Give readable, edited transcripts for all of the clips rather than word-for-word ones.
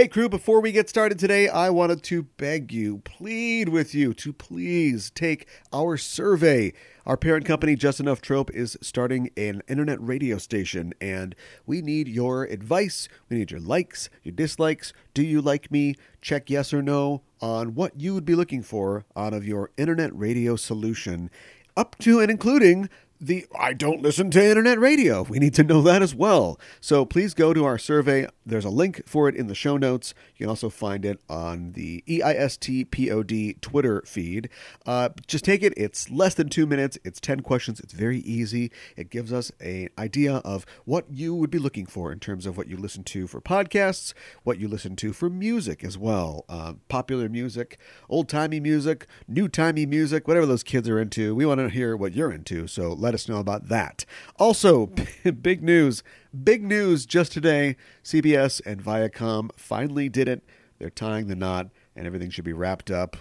Hey crew, before we get started today, I wanted to beg you, plead with you to please take our survey. Our parent company, Just Enough Trope, is starting an internet radio station, and we need your advice. We need your likes, your dislikes. Do you like me? Check yes or no on what you would be looking for out of your internet radio solution, up to and including the I don't listen to internet radio. We need to know that as well. So please go to our survey. There's a link for it in the show notes. You can also find it on the EIST POD Twitter feed. Just take it. It's less than 2 minutes. It's 10 questions. It's very easy. It gives us an idea of what you would be looking for in terms of what you listen to for podcasts, what you listen to for music as well. Popular music, old-timey music, new-timey music, whatever those kids are into. We want to hear what you're into. So let us know about that. Also, big news just today. CBS and Viacom finally did it. They're tying the knot, and everything should be wrapped up,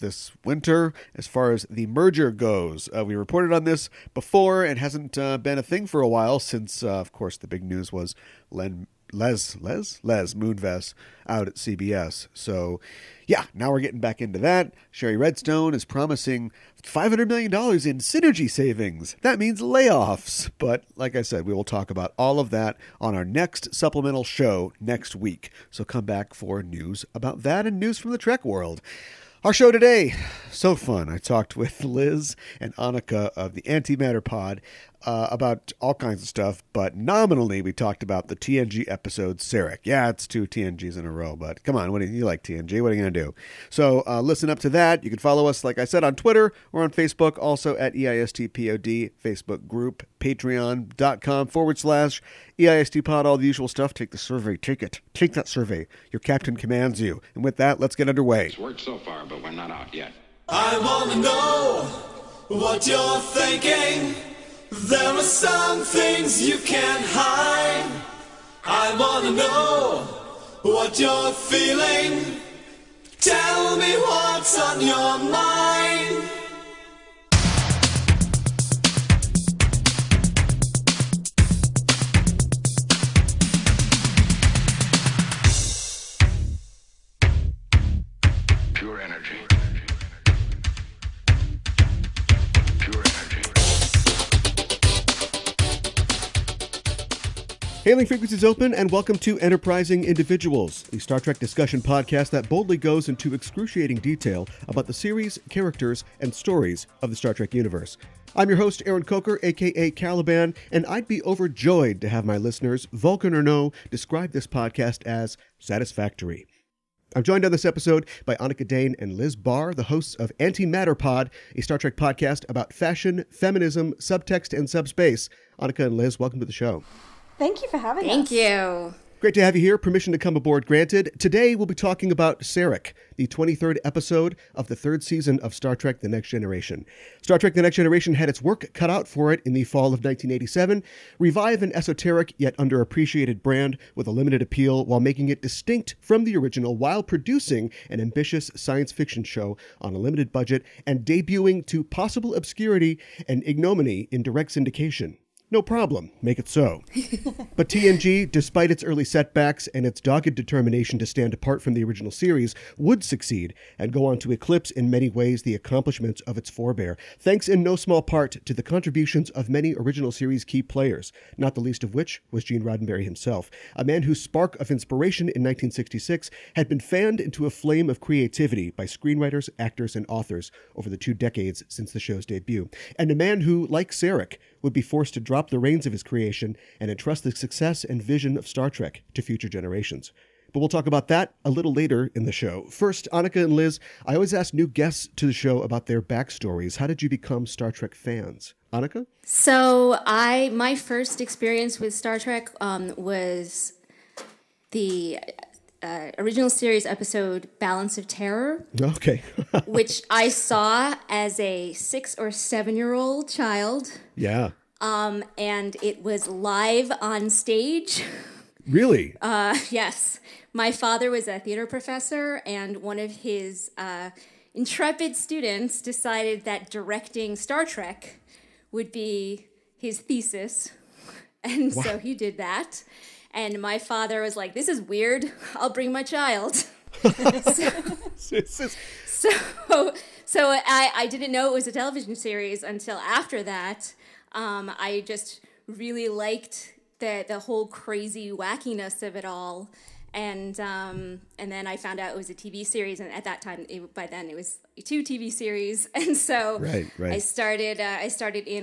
this winter as far as the merger goes. We reported on this before. It hasn't been a thing for a while since, of course, the big news was Les Moonves out at CBS. So, yeah, now we're getting back into that. Sherry Redstone is promising $500 million in synergy savings. That means layoffs. But like I said, we will talk about all of that on our next supplemental show next week. So come back for news about that and news from the Trek world. Our show today, so fun. I talked with Liz and Anika of the Antimatter Pod about all kinds of stuff, but nominally we talked about the TNG episode Sarek. Yeah, it's 2 TNGs in a row, but come on, you like TNG. What are you going to do? So listen up to that. You can follow us, like I said, on Twitter or on Facebook, also at EISTPOD, Facebook group, patreon.com/EISTPod, all the usual stuff. Take the survey. Take it. Take that survey. Your captain commands you. And with that, let's get underway. It's worked so far, but we're not out yet. I want to know what you're thinking. There are some things you can't hide. I want to know what you're feeling. Tell me what's on your mind. Pure energy. Hailing frequencies open, and welcome to Enterprising Individuals, the Star Trek discussion podcast that boldly goes into excruciating detail about the series, characters, and stories of the Star Trek universe. I'm your host, Aaron Coker, a.k.a. Caliban, and I'd be overjoyed to have my listeners, Vulcan or no, describe this podcast as satisfactory. I'm joined on this episode by Anika Dane and Liz Barr, the hosts of Antimatter Pod, a Star Trek podcast about fashion, feminism, subtext, and subspace. Anika and Liz, welcome to the show. Thank you for having us. Thank you. Great to have you here. Permission to come aboard granted. Today, we'll be talking about Sarek, the 23rd episode of the third season of Star Trek: The Next Generation. Star Trek: The Next Generation had its work cut out for it in the fall of 1987, revive an esoteric yet underappreciated brand with a limited appeal while making it distinct from the original while producing an ambitious science fiction show on a limited budget and debuting to possible obscurity and ignominy in direct syndication. No problem. Make it so. But TNG, despite its early setbacks and its dogged determination to stand apart from the original series, would succeed and go on to eclipse in many ways the accomplishments of its forebear, thanks in no small part to the contributions of many original series key players, not the least of which was Gene Roddenberry himself, a man whose spark of inspiration in 1966 had been fanned into a flame of creativity by screenwriters, actors, and authors over the 2 decades since the show's debut, and a man who, like Sarek, would be forced to drop the reins of his creation and entrust the success and vision of Star Trek to future generations. But we'll talk about that a little later in the show. First, Anika and Liz, I always ask new guests to the show about their backstories. How did you become Star Trek fans? Anika? So my first experience with Star Trek was the original series episode Balance of Terror. Okay. Which I saw as a 6 or 7-year-old child. Yeah. And it was live on stage. Really? Yes. My father was a theater professor, and one of his intrepid students decided that directing Star Trek would be his thesis. And wow. So he did that. And my father was like, this is weird. I'll bring my child. So I didn't know it was a television series until after that. I just really liked the whole crazy wackiness of it all. And then I found out it was a TV series, and at that time, by then it was 2 TV series, and so right. I started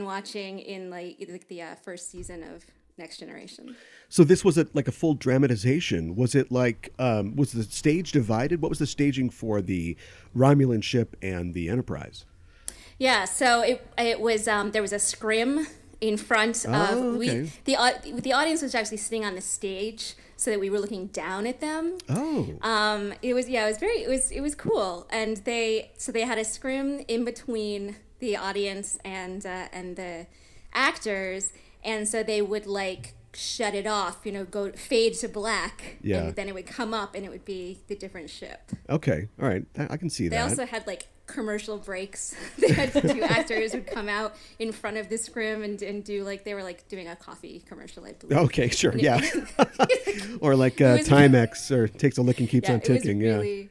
watching in like the first season of Next Generation. So this was a full dramatization. Was it like was the stage divided? What was the staging for the Romulan ship and the Enterprise? Yeah, so it was there was a scrim in front of the audience was actually sitting on the stage, so that we were looking down at them. It was cool, and they had a scrim in between the audience and the actors, and so they would like shut it off, go fade to black, and then it would come up and it would be the different ship. Okay, all right, I can see that. They also had like commercial breaks. They had 2 actors would come out in front of the scrim and do they were doing a coffee commercial, I believe. Okay, sure, yeah. Or like Timex or takes a lick and keeps on ticking. It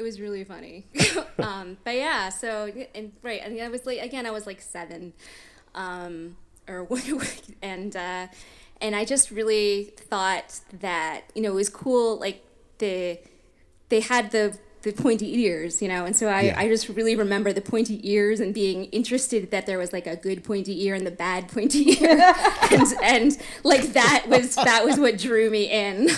was really funny. But yeah, so and I was I was 7, and I just really thought that it was cool. They had the pointy ears, and so I just really remember the pointy ears and being interested that there was a good pointy ear and the bad pointy ear, and that was what drew me in.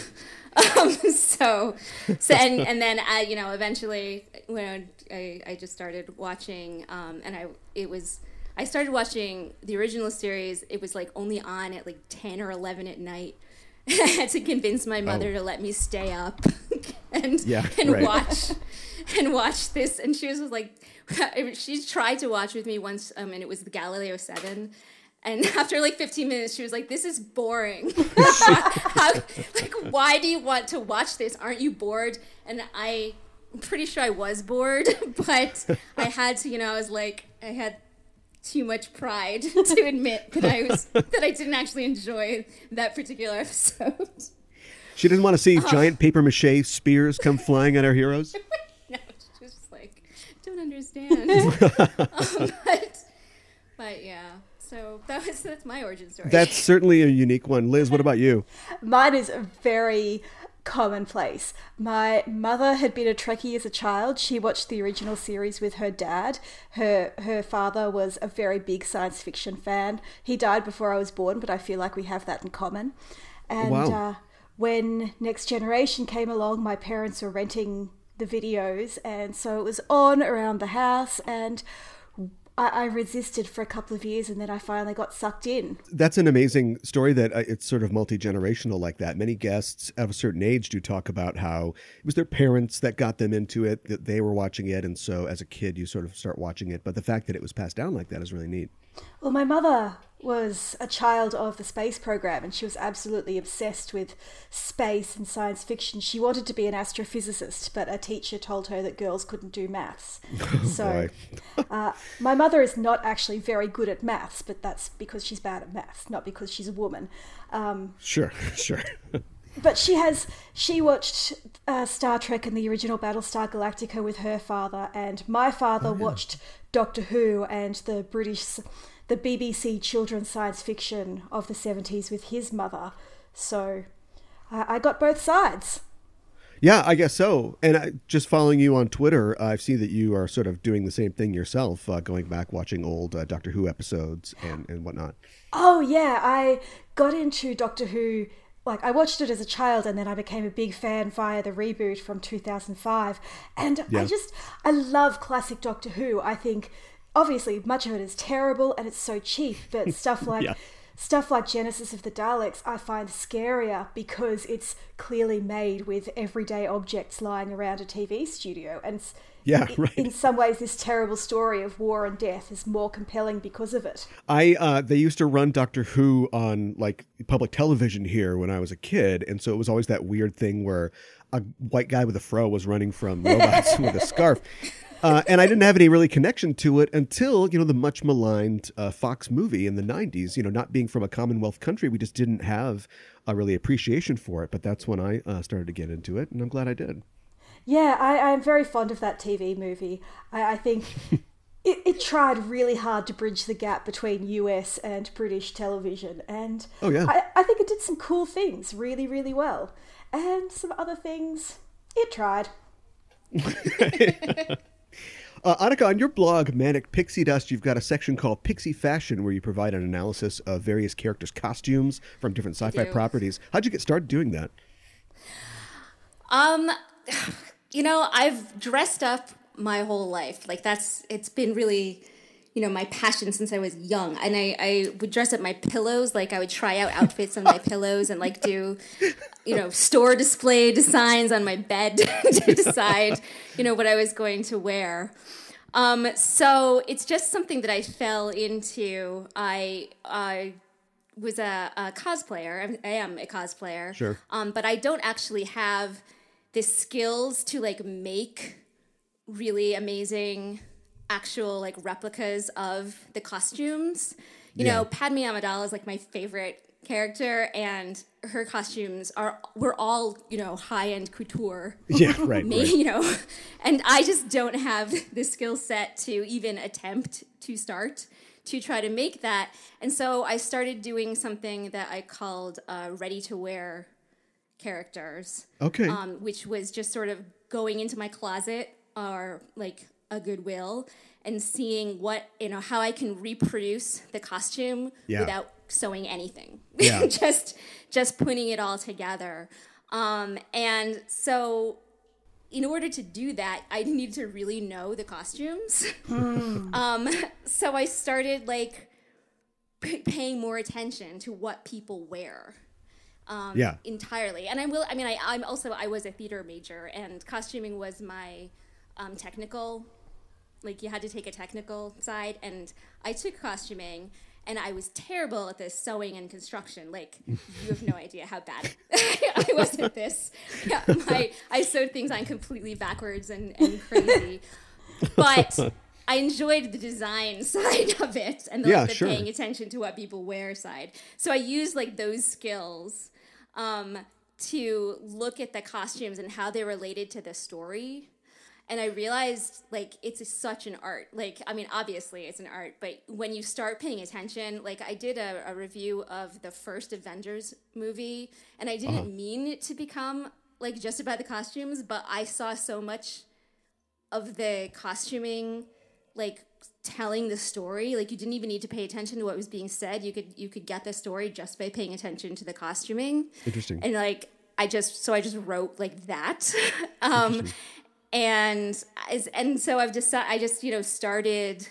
And then eventually when I just started watching, I started watching the original series. It was only on at 10 or 11 at night. I had to convince my mother to let me stay up and watch this. And she was she tried to watch with me once, and it was the Galileo 7. And after 15 minutes, she was like, "This is boring. Why do you want to watch this? Aren't you bored?" And I'm pretty sure I was bored, but I had to. I had too much pride to admit that I didn't actually enjoy that particular episode. She didn't want to see giant paper mache spears come flying at our heroes. No, she was don't understand. But yeah, so that's my origin story. That's certainly a unique one. Liz, what about you? Mine is very commonplace. My mother had been a Trekkie as a child. She watched the original series with her dad. Her father was a very big science fiction fan. He died before I was born, but I feel we have that in common. And when Next Generation came along, my parents were renting the videos, and so it was on around the house, and I resisted for a couple of years, and then I finally got sucked in. That's an amazing story that it's sort of multi-generational like that. Many guests of a certain age do talk about how it was their parents that got them into it, that they were watching it, and so as a kid you sort of start watching it. But the fact that it was passed down like that is really neat. Well, my mother was a child of the space program, and she was absolutely obsessed with space and science fiction. She wanted to be an astrophysicist, but a teacher told her that girls couldn't do maths. My mother is not actually very good at maths, but that's because she's bad at maths, not because she's a woman. Sure. But she watched Star Trek and the original Battlestar Galactica with her father, and my father watched Doctor Who and the BBC children's science fiction of the 70s with his mother. So I got both sides. Yeah, I guess so. And just following you on Twitter, I've seen that you are sort of doing the same thing yourself, going back, watching old Doctor Who episodes and whatnot. Oh, yeah. I got into Doctor Who. I watched it as a child, and then I became a big fan via the reboot from 2005. And I love classic Doctor Who. I think, obviously, much of it is terrible and it's so cheap, but stuff like Genesis of the Daleks I find scarier because it's clearly made with everyday objects lying around a TV studio. And in some ways, this terrible story of war and death is more compelling because of it. They used to run Doctor Who on public television here when I was a kid, and so it was always that weird thing where a white guy with a fro was running from robots with a scarf. And I didn't have any really connection to it until, the much maligned Fox movie in the 90s. Not being from a Commonwealth country, we just didn't have a really appreciation for it. But that's when I started to get into it, and I'm glad I did. Yeah, I am very fond of that TV movie. I think it tried really hard to bridge the gap between US and British television. And oh, yeah. I think it did some cool things really, really well. And some other things, it tried. Anika, on your blog, Manic Pixie Dust, you've got a section called Pixie Fashion where you provide an analysis of various characters' costumes from different sci-fi properties. How'd you get started doing that? I've dressed up my whole life. It's been really, my passion since I was young. And I would dress up my pillows. I would try out outfits on my pillows and do, store display designs on my bed to decide, what I was going to wear. So it's just something that I fell into. I was a cosplayer. I am a cosplayer. Sure. But I don't actually have the skills to make really amazing actual replicas of the costumes. You know, Padmé Amidala is my favorite character, and her costumes were all, high end couture. Yeah, right. And I just don't have the skill set to even attempt to start to try to make that. And so I started doing something that I called ready to wear characters. Okay. Which was just sort of going into my closet or a Goodwill and seeing what, how I can reproduce the costume without sewing anything. Yeah. just putting it all together. And so in order to do that, I needed to really know the costumes. So I started paying more attention to what people wear. Entirely. And I was a theater major, and costuming was my technical. You had to take a technical side, and I took costuming, and I was terrible at this sewing and construction. You have no idea how bad I was at this. Yeah, I sewed things on completely backwards and crazy, but I enjoyed the design side of it and the paying attention to what people wear side. So I used those skills to look at the costumes and how they related to the story. And I realized, it's such an art. Obviously it's an art, but when you start paying attention, I did a review of the first Avengers movie, and I didn't mean it to become, just about the costumes, but I saw so much of the costuming, telling the story. You didn't even need to pay attention to what was being said. You could get the story just by paying attention to the costuming. Interesting. And, I just wrote, that. And so I've decided, I just, started,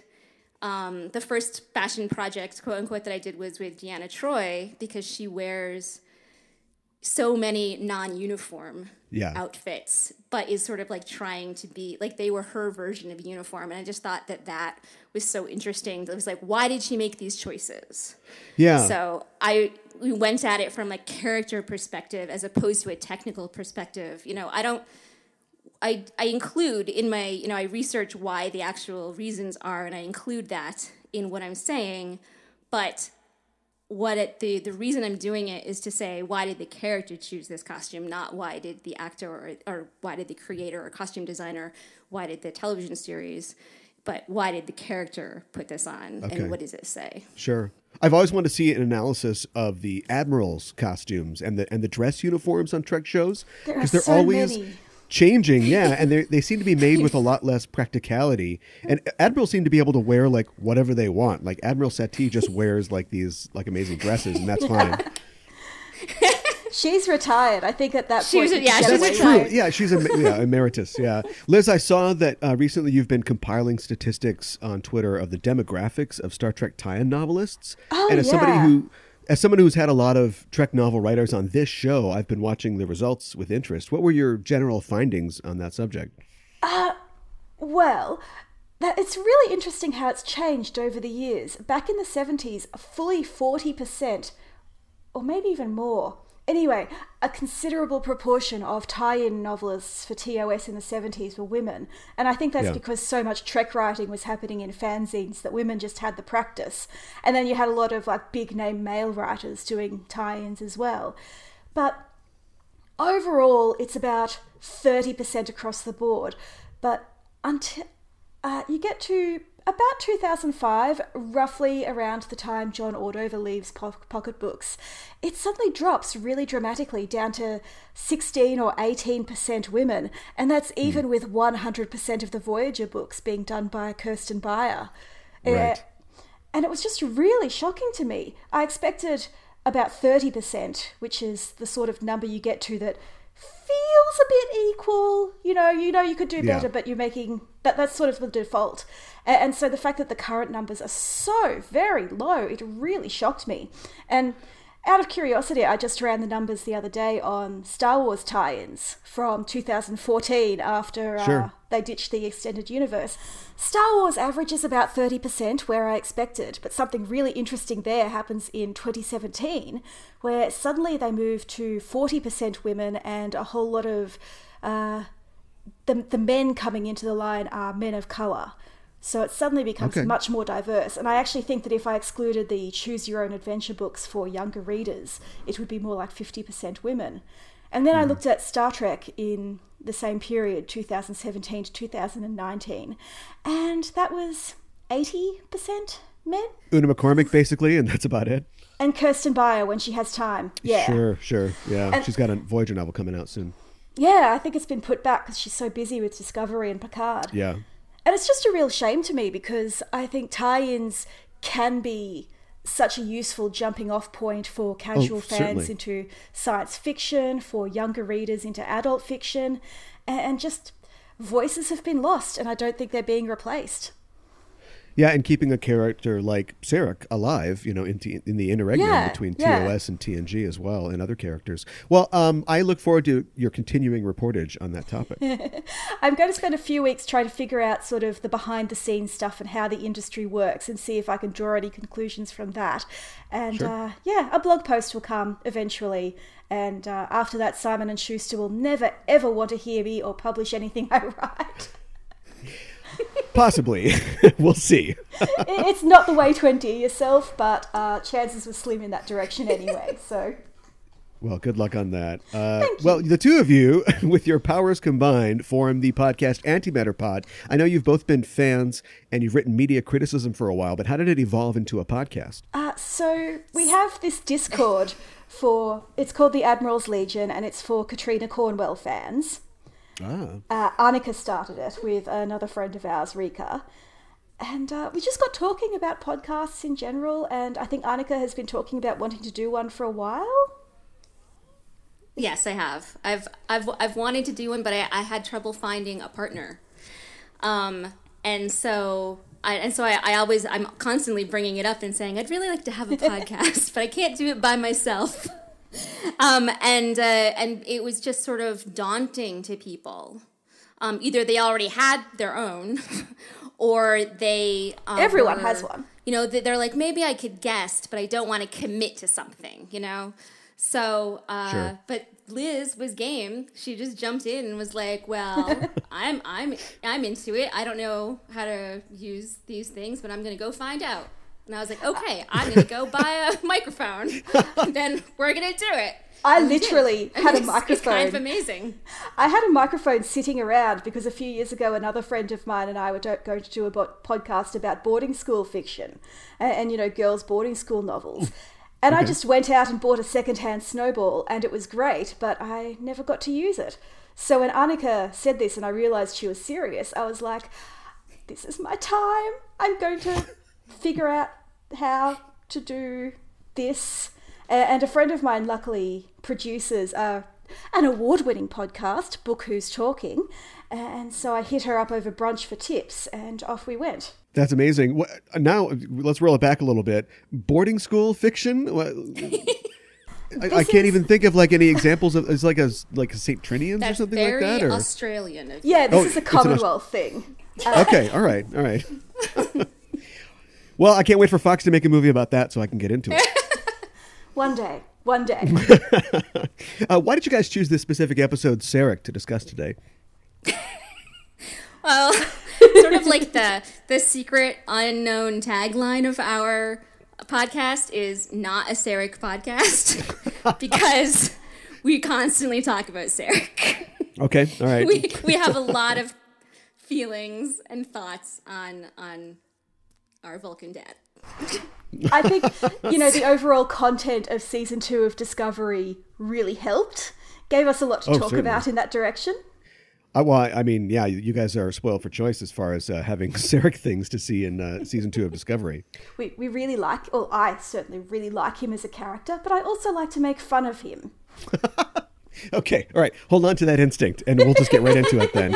the first fashion project, quote unquote, that I did was with Deanna Troi, because she wears so many non-uniform outfits, but is sort of trying to be, they were her version of uniform. And I just thought that was so interesting. It was why did she make these choices? Yeah. So we went at it from character perspective as opposed to a technical perspective. I include in my, I research why the actual reasons are, and I include that in what I'm saying, but the reason I'm doing it is to say, why did the character choose this costume, not why did the actor or why did the creator or costume designer, why did the television series, but why did the character put this on, and what does it say? Sure. I've always wanted to see an analysis of the Admiral's costumes and the dress uniforms on Trek shows, because they're always... many. Changing, yeah, and they seem to be made with a lot less practicality. And admirals seem to be able to wear whatever they want. Admiral Satie just wears these amazing dresses, and that's fine. She's retired, I think. At that point, that's true. Yeah, she's emeritus. Yeah, Liz, I saw that recently you've been compiling statistics on Twitter of the demographics of Star Trek tie-in novelists, As someone who's had a lot of Trek novel writers on this show, I've been watching the results with interest. What were your general findings on that subject? It's really interesting how it's changed over the years. Back in the 70s, fully 40%, or maybe even more, Anyway, a considerable proportion of tie-in novelists for TOS in the 70s were women. And I think that's because so much Trek writing was happening in fanzines that women just had the practice. And then you had a lot of like big-name male writers doing tie-ins as well. But overall, it's about 30% across the board. But until you get to about 2005, roughly around the time John Ordover leaves Pocketbooks, it suddenly drops really dramatically down to 16 or 18% women, and that's even with 100% of the Voyager books being done by Kirsten Beyer. Right. And it was just really shocking to me. I expected about 30%, which is the sort of number you get to that feels a bit equal, you know you could do better, but you're making that's sort of the default, and so the fact that the current numbers are so very low, it really shocked me. And out of curiosity, I just ran the numbers the other day on Star Wars tie-ins from 2014 after they ditched the extended universe. Star Wars averages about 30% where I expected, but something really interesting there happens in 2017 where suddenly they move to 40% women, and a whole lot of the men coming into the line are men of colour. So it suddenly becomes much more diverse. And I actually think that if I excluded the Choose Your Own Adventure books for younger readers, it would be more like 50% women. And then I looked at Star Trek in the same period, 2017 to 2019, and that was 80% men. Una McCormick, basically, and that's about it. And Kirsten Beyer when she has time. Yeah. Sure. Yeah. And she's got a Voyager novel coming out soon. Yeah, I think it's been put back because she's so busy with Discovery and Picard. Yeah. And it's just a real shame to me because I think tie-ins can be such a useful jumping off point for casual fans into science fiction, for younger readers into adult fiction, and just voices have been lost and I don't think they're being replaced. Yeah, and keeping a character like Sarek alive, in the interregnum between TOS and TNG as well, and other characters. Well, I look forward to your continuing reportage on that topic. I'm going to spend a few weeks trying to figure out sort of the behind-the-scenes stuff and how the industry works and see if I can draw any conclusions from that. And a blog post will come eventually. And after that, Simon & Schuster will never, ever want to hear me or publish anything I write. Possibly. We'll see. It's not the way to endear yourself, but chances were slim in that direction anyway. So, well, good luck on that. Thank you. Well, the two of you, with your powers combined, form the podcast Antimatter Pod. I know you've both been fans and you've written media criticism for a while, but how did it evolve into a podcast? So we have this Discord it's called the Admiral's Legion, and it's for Katrina Cornwell fans. Anika started it with another friend of ours, Rika, and we just got talking about podcasts in general, and I think Anika has been talking about wanting to do one for a while. Yes, I have. I've wanted to do one, but I had trouble finding a partner, and so I'm constantly bringing it up and saying I'd really like to have a podcast, but I can't do it by myself. And it was just sort of daunting to people. Either they already had their own, or they everyone has one. They're like, maybe I could guest, but I don't want to commit to something. So but Liz was game. She just jumped in and was like, well, I'm into it. I don't know how to use these things, but I'm going to go find out. And I was like, okay, I'm going to go buy a microphone, and then we're going to do it. I literally had a microphone. It's kind of amazing. I had a microphone sitting around because a few years ago, another friend of mine and I were going to do a podcast about boarding school fiction and girls' boarding school novels. And I just went out and bought a secondhand snowball, and it was great, but I never got to use it. So when Anika said this and I realized she was serious, I was like, this is my time. I'm going to figure out how to do this. And a friend of mine luckily produces an award-winning podcast, Book Who's Talking, and so I hit her up over brunch for tips, and off we went. That's amazing. Now let's roll it back a little bit. Boarding school fiction? I can't even think of any examples of. It's like a St. Trinian's or something like that. Or Australian. Yeah, this is a Commonwealth thing. Okay, all right. Well, I can't wait for Fox to make a movie about that so I can get into it. One day. One day. Why did you guys choose this specific episode, Sarek, to discuss today? Well, sort of like the secret unknown tagline of our podcast is not a Sarek podcast because we constantly talk about Sarek. Okay, all right. We have a lot of feelings and thoughts on our Vulcan dad. I think, you know, the overall content of season 2 of Discovery really helped. Gave us a lot to talk certainly. About in that direction. I mean, yeah, you guys are spoiled for choice as far as having Sarek things to see in season 2 of Discovery. We really like, well, I certainly really like him as a character, but I also like to make fun of him. Okay, all right, hold on to that instinct, and we'll just get right into it then.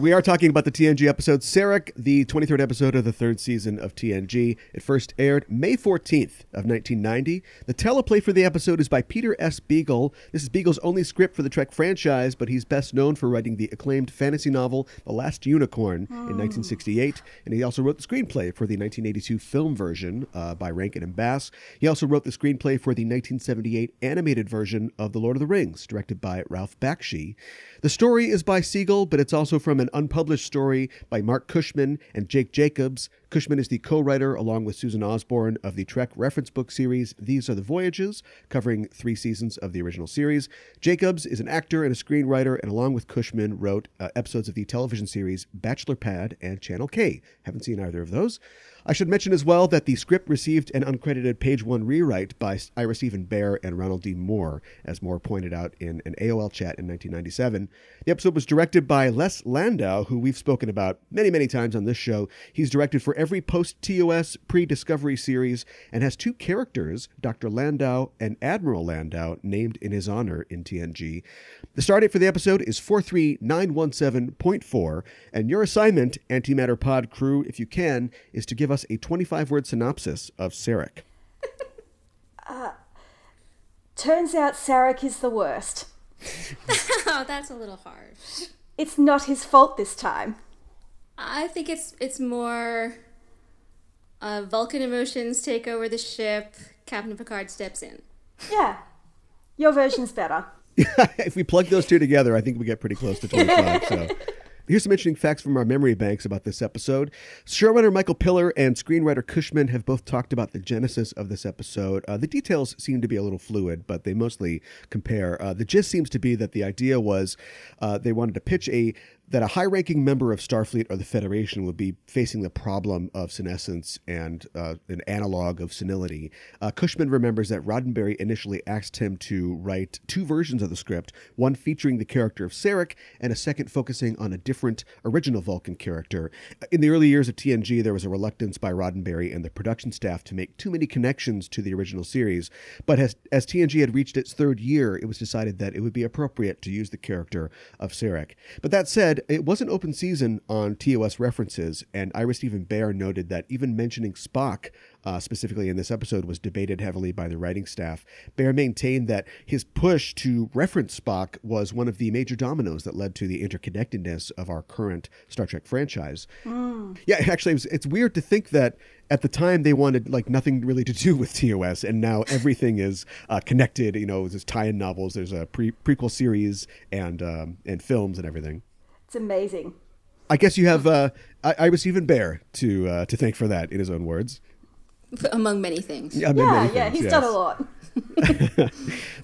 We are talking about the TNG episode Sarek, the 23rd episode of the third season of TNG. It first aired May 14th of 1990. The teleplay for the episode is by Peter S. Beagle. This is Beagle's only script for the Trek franchise, but he's best known for writing the acclaimed fantasy novel The Last Unicorn in 1968. And he also wrote the screenplay for the 1982 film version by Rankin and Bass. He also wrote the screenplay for the 1978 animated version of The Lord of the Rings, directed by Ralph Bakshi. The story is by Siegel, but it's also from an unpublished story by Mark Cushman and Jake Jacobs. Cushman is the co-writer, along with Susan Osborne, of the Trek reference book series These Are the Voyages, covering 3 seasons of the original series. Jacobs is an actor and a screenwriter, and along with Cushman, wrote episodes of the television series Bachelor Pad and Channel K. Haven't seen either of those. I should mention as well that the script received an uncredited page 1 rewrite by Ira Steven Behr and Ronald D. Moore, as Moore pointed out in an AOL chat in 1997. The episode was directed by Les Landau, who we've spoken about many, many times on this show. He's directed for every post-TOS pre-Discovery series and has 2 characters, Dr. Landau and Admiral Landau, named in his honor in TNG. The stardate for the episode is 43917.4, and your assignment, Antimatter Pod crew, if you can, is to give us a 25-word synopsis of Sarek. Turns out Sarek is the worst. Oh, that's a little harsh. It's not his fault this time. I think it's more Vulcan emotions take over the ship, Captain Picard steps in. Yeah. Your version's better. If we plug those 2 together, I think we get pretty close to 25, so... Here's some interesting facts from our memory banks about this episode. Showrunner Michael Piller and screenwriter Cushman have both talked about the genesis of this episode. The details seem to be a little fluid, but they mostly compare. The gist seems to be that the idea was they wanted to pitch that a high-ranking member of Starfleet or the Federation would be facing the problem of senescence and an analog of senility. Cushman remembers that Roddenberry initially asked him to write 2 versions of the script, one featuring the character of Sarek and a second focusing on a different original Vulcan character. In the early years of TNG, there was a reluctance by Roddenberry and the production staff to make too many connections to the original series, but as TNG had reached its 3rd year, it was decided that it would be appropriate to use the character of Sarek. But that said, it was an open season on TOS references, and Ira Steven Behr noted that even mentioning Spock specifically in this episode was debated heavily by the writing staff. Behr maintained that his push to reference Spock was one of the major dominoes that led to the interconnectedness of our current Star Trek franchise. Mm. Yeah, actually, it's weird to think that at the time they wanted like nothing really to do with TOS, and now everything is connected. You know, there's tie-in novels, there's a prequel series, and films and everything. It's amazing. I guess you have Ira Steven Behr to thank for that, in his own words. Among many things. Yeah, he's done a lot.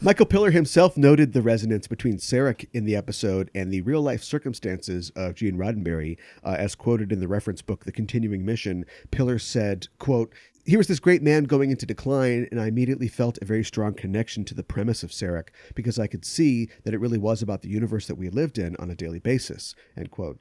Michael Piller himself noted the resonance between Sarek in the episode and the real-life circumstances of Gene Roddenberry. As quoted in the reference book, The Continuing Mission, Piller said, quote, "Here was this great man going into decline, and I immediately felt a very strong connection to the premise of Sarek because I could see that it really was about the universe that we lived in on a daily basis," end quote.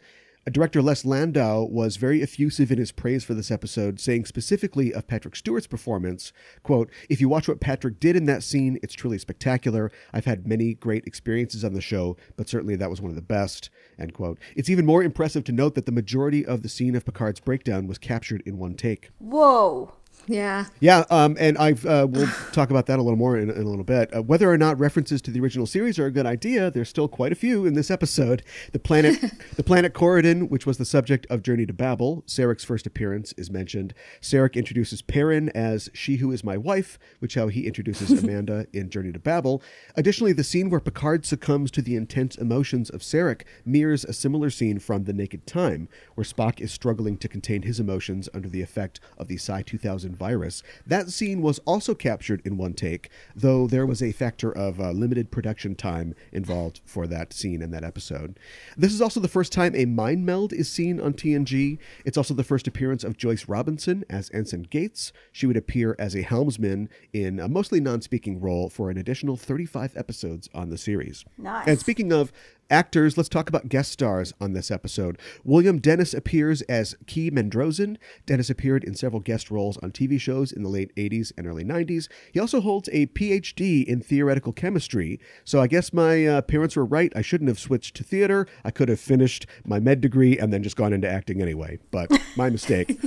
Director Les Landau was very effusive in his praise for this episode, saying specifically of Patrick Stewart's performance, quote, "If you watch what Patrick did in that scene, it's truly spectacular. I've had many great experiences on the show, but certainly that was one of the best," end quote. It's even more impressive to note that the majority of the scene of Picard's breakdown was captured in one take. Whoa. Yeah. Yeah, and we'll talk about that a little more in a little bit. Whether or not references to the original series are a good idea, there's still quite a few in this episode. The planet Coridan, which was the subject of Journey to Babel, Sarek's first appearance, is mentioned. Sarek introduces Perrin as "She Who Is My Wife," which how he introduces Amanda in Journey to Babel. Additionally, the scene where Picard succumbs to the intense emotions of Sarek mirrors a similar scene from The Naked Time, where Spock is struggling to contain his emotions under the effect of the Psi 2000 virus. That scene was also captured in one take, though there was a factor of limited production time involved for that scene in that episode. This is also the first time a mind meld is seen on TNG. It's also the first appearance of Joyce Robinson as Ensign Gates. She would appear as a helmsman in a mostly non-speaking role for an additional 35 episodes on the series. Nice. And speaking of actors, let's talk about guest stars on this episode. William Dennis appears as Ki Mendrossen. Dennis appeared in several guest roles on TV shows in the late 80s and early 90s. He also holds a PhD in theoretical chemistry. So I guess my parents were right. I shouldn't have switched to theater. I could have finished my med degree and then just gone into acting anyway. But my mistake.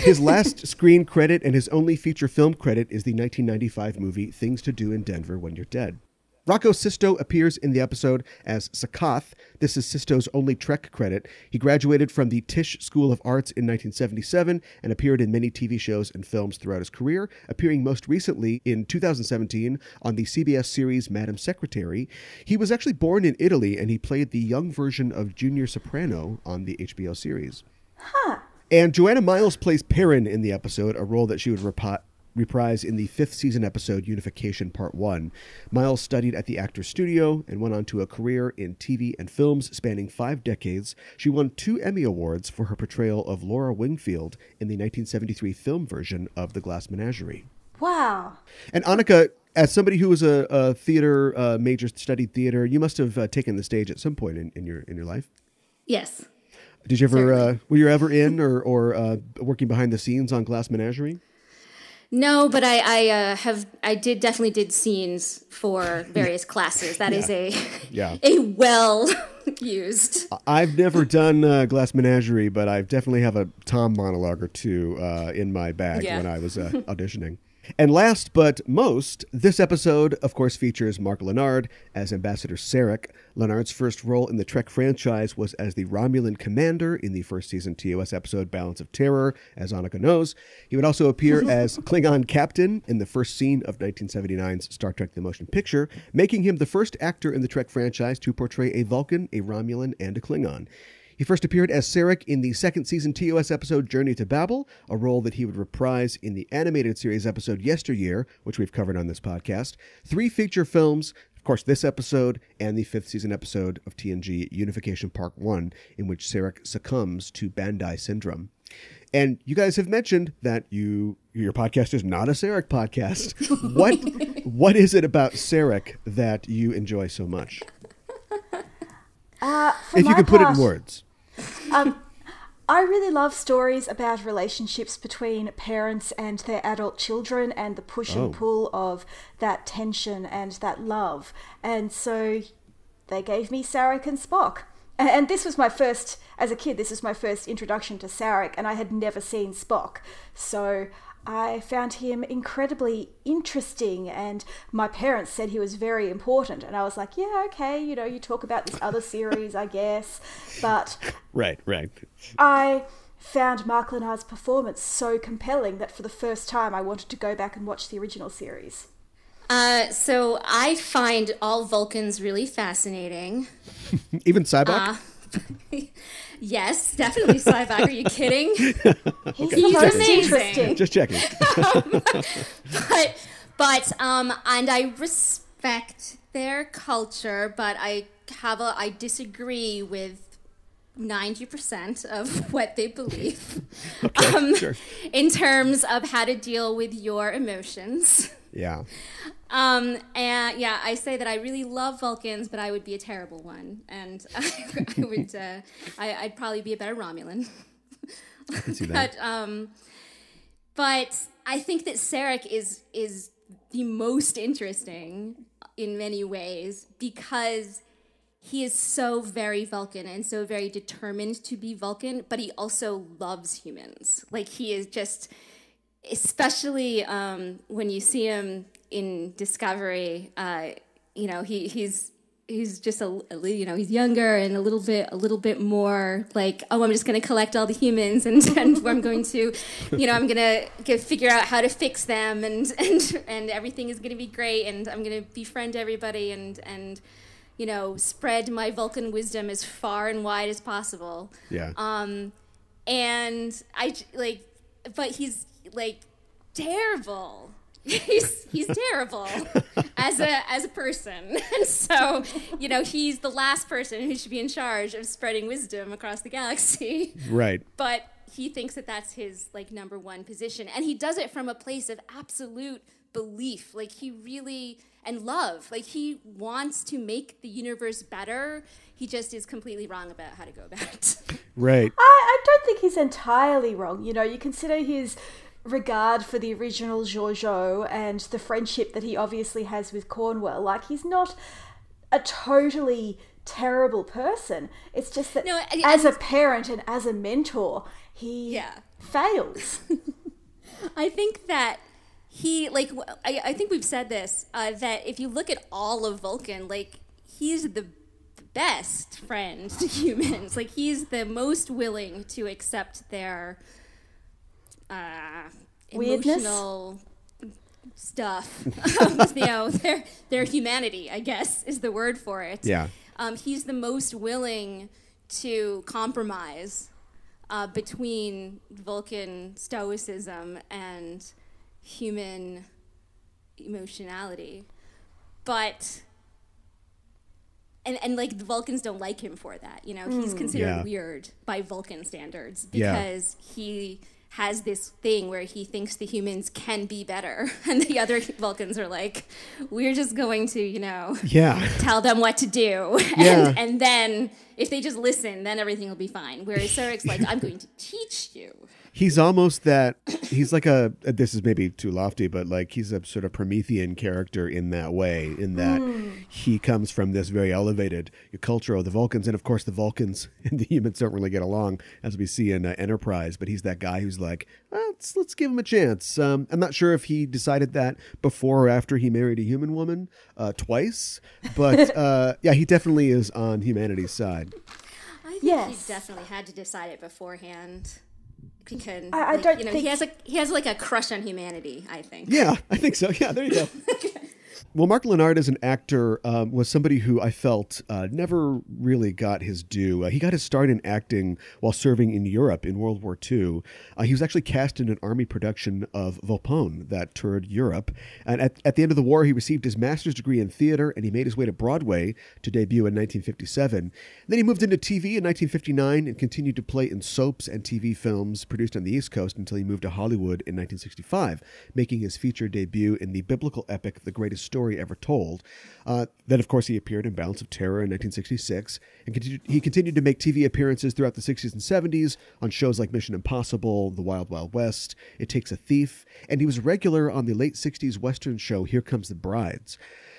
His last screen credit and his only feature film credit is the 1995 movie Things to Do in Denver When You're Dead. Rocco Sisto appears in the episode as Sakkath. This is Sisto's only Trek credit. He graduated from the Tisch School of Arts in 1977 and appeared in many TV shows and films throughout his career, appearing most recently in 2017 on the CBS series Madam Secretary. He was actually born in Italy, and he played the young version of Junior Soprano on the HBO series. Huh. And Joanna Miles plays Perrin in the episode, a role that she would reprise in the 5th season episode Unification Part One. Miles studied at the Actors Studio and went on to a career in TV and films spanning 5 decades. She won 2 Emmy Awards for her portrayal of Laura Wingfield in the 1973 film version of The Glass Menagerie. Wow. And Anika, as somebody who was a theater major, studied theater, you must have taken the stage at some point in your life. Yes. Did you ever? Were you ever in or working behind the scenes on Glass Menagerie? No, but I did scenes for various classes. That is a well used. I've never done Glass Menagerie, but I definitely have a Tom monologue or two in my bag when I was auditioning. And last but most, this episode, of course, features Mark Lenard as Ambassador Sarek. Lenard's first role in the Trek franchise was as the Romulan commander in the first season TOS episode Balance of Terror, as Anika knows. He would also appear as Klingon captain in the first scene of 1979's Star Trek: The Motion Picture, making him the first actor in the Trek franchise to portray a Vulcan, a Romulan, and a Klingon. He first appeared as Sarek in the second season TOS episode Journey to Babel, a role that he would reprise in the animated series episode Yesteryear, which we've covered on this podcast, 3 feature films, of course this episode, and the 5th season episode of TNG Unification Part 1, in which Sarek succumbs to Bandai Syndrome. And you guys have mentioned that your podcast is not a Sarek podcast. What is it about Sarek that you enjoy so much? If you could put it in words. I really love stories about relationships between parents and their adult children and the push and pull of that tension and that love. And so they gave me Sarek and Spock. And this was my first, as a kid, this was my first introduction to Sarek, and I had never seen Spock. So I found him incredibly interesting, and my parents said he was very important. And I was like, yeah, okay, you talk about this other series, I guess. But right. I found Mark Lenard's performance so compelling that for the first time I wanted to go back and watch the original series. So I find all Vulcans really fascinating. Even Cyborg? Yes, definitely Cyborg. Are you kidding? He's amazing. Just checking. And I respect their culture, but I disagree with 90% of what they believe. Okay, sure. In terms of how to deal with your emotions. Yeah. And yeah, I say that I really love Vulcans, but I would be a terrible one, and I'd probably be a better Romulan. I can see that. But I think that Sarek is the most interesting in many ways because he is so very Vulcan and so very determined to be Vulcan, but he also loves humans. Like he is just especially when you see him in Discovery, he's just he's younger and a little bit more like, oh, I'm just going to collect all the humans and I'm going to, I'm going to figure out how to fix them and everything is going to be great and I'm going to befriend everybody and spread my Vulcan wisdom as far and wide as possible. Yeah. And I but he's terrible. He's terrible as a person, and so he's the last person who should be in charge of spreading wisdom across the galaxy. Right. But he thinks that that's his number one position, and he does it from a place of absolute belief. He really and love. He wants to make the universe better. He just is completely wrong about how to go about it. Right. I don't think he's entirely wrong. You consider his regard for the original Georgiou and the friendship that he obviously has with Cornwell. He's not a totally terrible person. It's just that as a parent and as a mentor, he fails. I think that he, I think we've said this, that if you look at all of Vulcan, he's the best friend to humans. He's the most willing to accept their emotional stuff. Their humanity, I guess, is the word for it. Yeah. He's the most willing to compromise between Vulcan stoicism and human emotionality. But the Vulcans don't like him for that. He's considered weird by Vulcan standards because he has this thing where he thinks the humans can be better, and the other Vulcans are like, we're just going to, tell them what to do, and then if they just listen, then everything will be fine. Whereas Sarek's like, I'm going to teach you. He's almost that. He's like this is maybe too lofty, but he's a sort of Promethean character in that way. In that he comes from this very elevated culture of the Vulcans, and of course the Vulcans and the humans don't really get along, as we see in Enterprise. But he's that guy who's like, let's give him a chance. I'm not sure if he decided that before or after he married a human woman twice, but he definitely is on humanity's side. I think he definitely had to decide it beforehand. Because I don't think he has a crush on humanity, I think. Yeah, I think so. Yeah, there you go. Well, Mark Lenard as an actor was somebody who I felt never really got his due. He got his start in acting while serving in Europe in World War II. He was actually cast in an army production of Volpone that toured Europe. And at the end of the war, he received his master's degree in theater, and he made his way to Broadway to debut in 1957. And then he moved into TV in 1959 and continued to play in soaps and TV films produced on the East Coast until he moved to Hollywood in 1965, making his feature debut in the biblical epic The Greatest Story Ever Told. Then, of course, he appeared in Balance of Terror in 1966, and he continued to make TV appearances throughout the 60s and 70s on shows like Mission Impossible, The Wild Wild West, It Takes a Thief, and he was regular on the late 60s Western show Here Comes the Brides.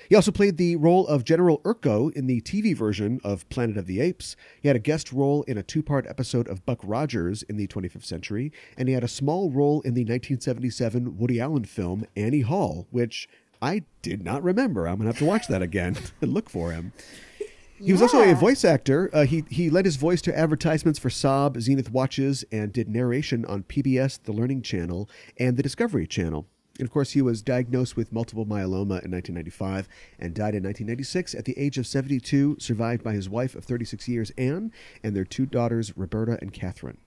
He also played the role of General Urko in the TV version of Planet of the Apes. He had a guest role in a two-part episode of Buck Rogers in the 25th Century, and he had a small role in the 1977 Woody Allen film Annie Hall, which I did not remember. I'm going to have to watch that again and look for him. He was also a voice actor. He lent his voice to advertisements for Saab, Zenith Watches, and did narration on PBS, the Learning Channel, and the Discovery Channel. And, of course, he was diagnosed with multiple myeloma in 1995 and died in 1996 at the age of 72, survived by his wife of 36 years, Anne, and their two daughters, Roberta and Catherine.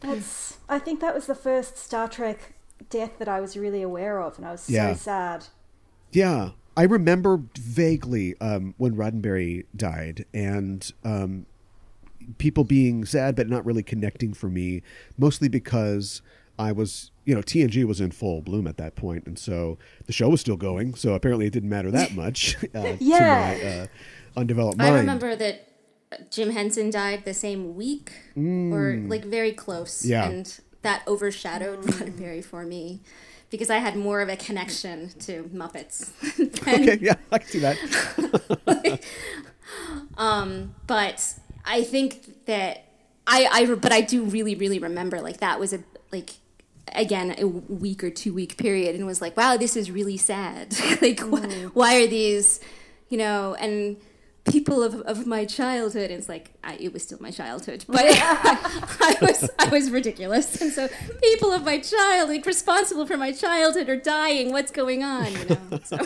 I think that was the first Star Trek death that I was really aware of, and I was so sad. Yeah, I remember vaguely when Roddenberry died, and people being sad but not really connecting for me, mostly because I was, TNG was in full bloom at that point, and so the show was still going, so apparently it didn't matter that much to my undeveloped mind. I remember that Jim Henson died the same week, or very close, and that overshadowed Roddenberry for me because I had more of a connection to Muppets. Okay, yeah, I can see that. But I think that I do really, really remember that was a again, a week or 2 week period, and was like, wow, this is really sad. Like, why are these, you know, and people of my childhood, and it's like, it was still my childhood, but I was ridiculous. And so people of my child, like, responsible for my childhood are dying. What's going on? You know? So.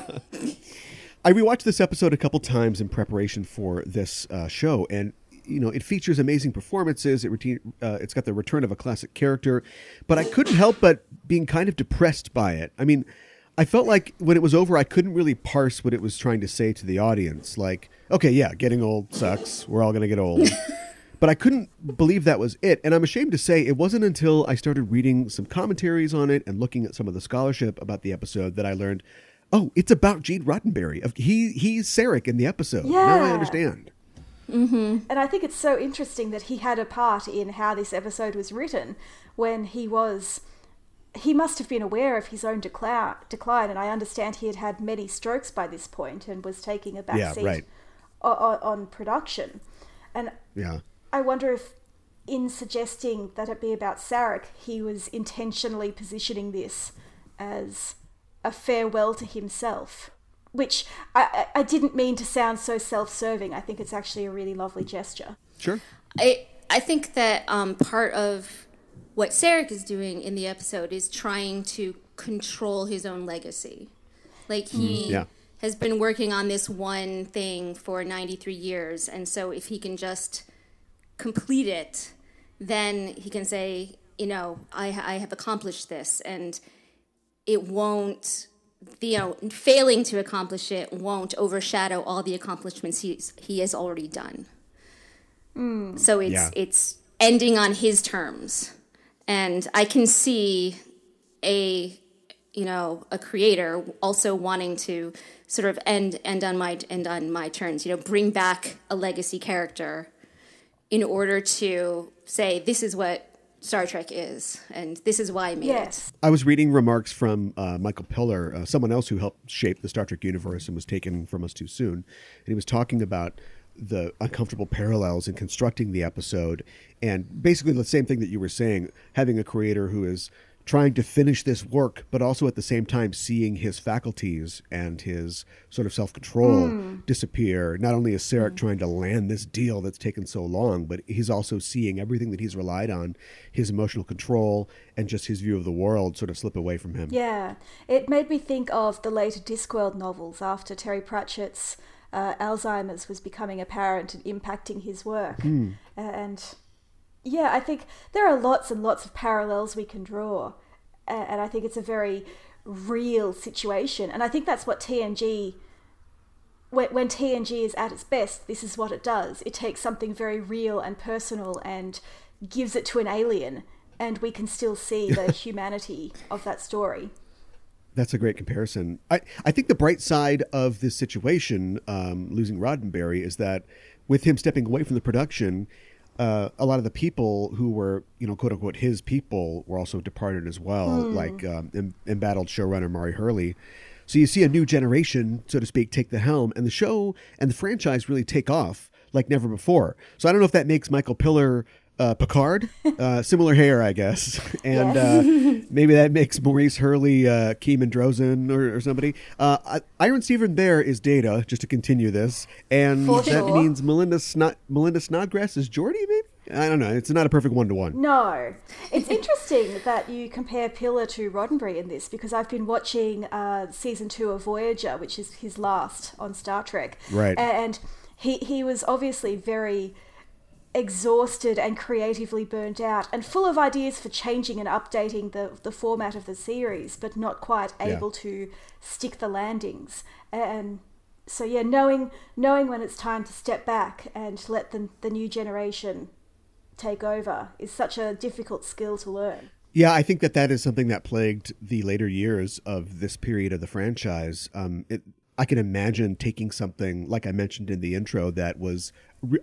I rewatched this episode a couple times in preparation for this show, and you know, it features amazing performances. It's got the return of a classic character, but I couldn't help but being kind of depressed by it. I mean, I felt like when it was over, I couldn't really parse what it was trying to say to the audience. Like, okay, yeah, getting old sucks. We're all going to get old. But I couldn't believe that was it. And I'm ashamed to say it wasn't until I started reading some commentaries on it and looking at some of the scholarship about the episode that I learned, oh, it's about Gene Roddenberry. He's Sarek in the episode. Yeah. Now I understand. Mm-hmm. And I think it's so interesting that he had a part in how this episode was written when he must have been aware of his own decline, and I understand he had had many strokes by this point and was taking a back seat on production. And I wonder if in suggesting that it be about Sarek, he was intentionally positioning this as a farewell to himself. Which I didn't mean to sound so self-serving. I think it's actually a really lovely gesture. Sure. I think that part of what Sarek is doing in the episode is trying to control his own legacy. Like, he has been working on this one thing for 93 years, and so if he can just complete it, then he can say, you know, I have accomplished this, and it won't... you know, failing to accomplish it won't overshadow all the accomplishments he has already done. So it's ending on his terms, and I can see a creator also wanting to sort of end on my terms. You know, bring back a legacy character in order to say this is what Star Trek is, and this is why I made it. I was reading remarks from Michael Piller, someone else who helped shape the Star Trek universe and was taken from us too soon. And he was talking about the uncomfortable parallels in constructing the episode, and basically the same thing that you were saying, having a creator who is trying to finish this work, but also at the same time seeing his faculties and his sort of self-control disappear. Not only is Sarek trying to land this deal that's taken so long, but he's also seeing everything that he's relied on, his emotional control and just his view of the world, sort of slip away from him. Yeah. It made me think of the later Discworld novels after Terry Pratchett's Alzheimer's was becoming apparent and impacting his work. And... yeah, I think there are lots and lots of parallels we can draw, and I think it's a very real situation. And I think that's what TNG, when TNG is at its best, this is what it does. It takes something very real and personal and gives it to an alien, and we can still see the humanity of that story. That's a great comparison. I think the bright side of this situation, losing Roddenberry, is that with him stepping away from the production, a lot of the people who were, you know, quote unquote, his people were also departed as well, like embattled showrunner Mari Hurley. So you see a new generation, so to speak, take the helm, and the show and the franchise really take off like never before. So I don't know if that makes Michael Piller Picard, similar hair, I guess. And maybe that makes Maurice Hurley Ki Mendrossen or somebody. Ira Steven Behr is Data, just to continue this. And means Melinda Snodgrass is Geordi, maybe? I don't know. It's not a perfect one-to-one. No. It's interesting that you compare Piller to Roddenberry in this, because I've been watching season 2 of Voyager, which is his last on Star Trek. Right. And he was obviously very... exhausted and creatively burnt out and full of ideas for changing and updating the format of the series, but not quite able to stick the landings. And so, knowing when it's time to step back and let the new generation take over is such a difficult skill to learn. Yeah, I think that is something that plagued the later years of this period of the franchise. I can imagine taking something, like I mentioned in the intro, that was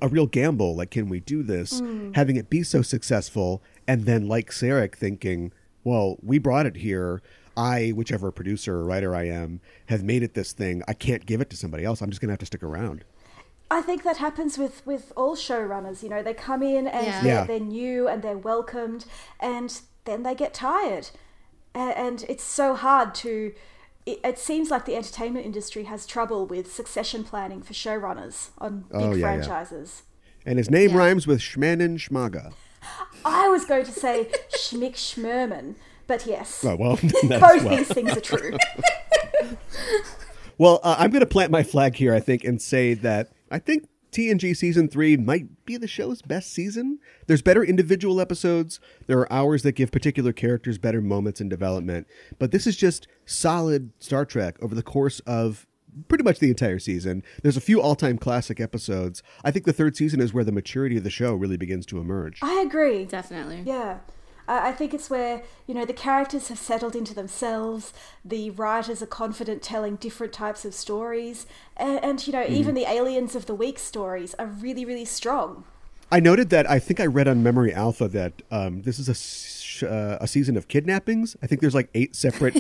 a real gamble, like, can we do this, having it be so successful, and then like Sarek thinking, well, we brought it here, I, whichever producer or writer I am, have made it this thing, I can't give it to somebody else, I'm just gonna have to stick around. I think that happens with all showrunners, you know, they come in and they're new and they're welcomed, and then they get tired And it's so hard to... It seems like the entertainment industry has trouble with succession planning for showrunners on big franchises. Yeah. And his name rhymes with Schmanen Schmaga. I was going to say Schmick Schmerman, but yes. Oh, well, Both these things are true. Well, I'm going to plant my flag here, I think, and say that I think TNG Season 3 might be the show's best season. There's better individual episodes. There are hours that give particular characters better moments in development. But this is just solid Star Trek over the course of pretty much the entire season. There's a few all-time classic episodes. I think the third season is where the maturity of the show really begins to emerge. I agree. Definitely. Yeah. I think it's where, you know, the characters have settled into themselves, the writers are confident telling different types of stories, and you know, even the Aliens of the Week stories are really, really strong. I noted that, I think I read on Memory Alpha that this is a season of kidnappings. I think there's like 8 separate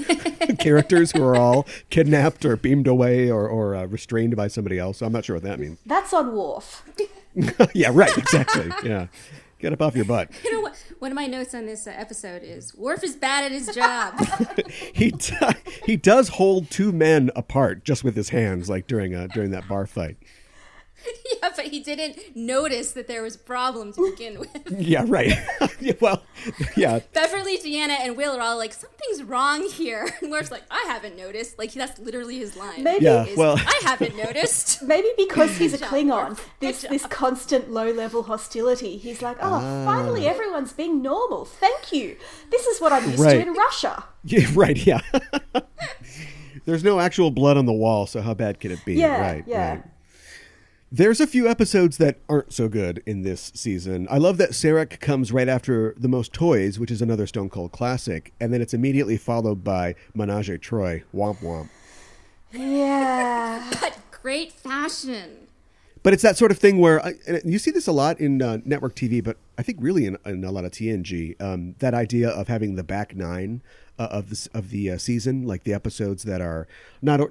characters who are all kidnapped or beamed away or restrained by somebody else. I'm not sure what that means. That's on Worf. Yeah, right, exactly, yeah. Get up off your butt. You know what? One of my notes on this episode is Worf is bad at his job. He does hold 2 men apart just with his hands, like during that bar fight. Yeah, but he didn't notice that there was a problem to begin with. Yeah, right. Well, yeah. Beverly, Deanna, and Will are all like, something's wrong here. And Worf's like, I haven't noticed. Like, that's literally his line. I haven't noticed. Maybe because he's a Klingon, this constant low-level hostility. He's like, finally everyone's being normal. Thank you. This is what I'm used to in Russia. Yeah, right, yeah. There's no actual blood on the wall, so how bad could it be? Yeah, right, yeah. Right. There's a few episodes that aren't so good in this season. I love that Sarek comes right after The Most Toys, which is another Stone Cold classic, and then it's immediately followed by Menage a Troy. Womp womp. Yeah. But great fashion. But it's that sort of thing where, you see this a lot in network TV, but I think really in a lot of TNG, that idea of having the back 9 of the season, like the episodes that are not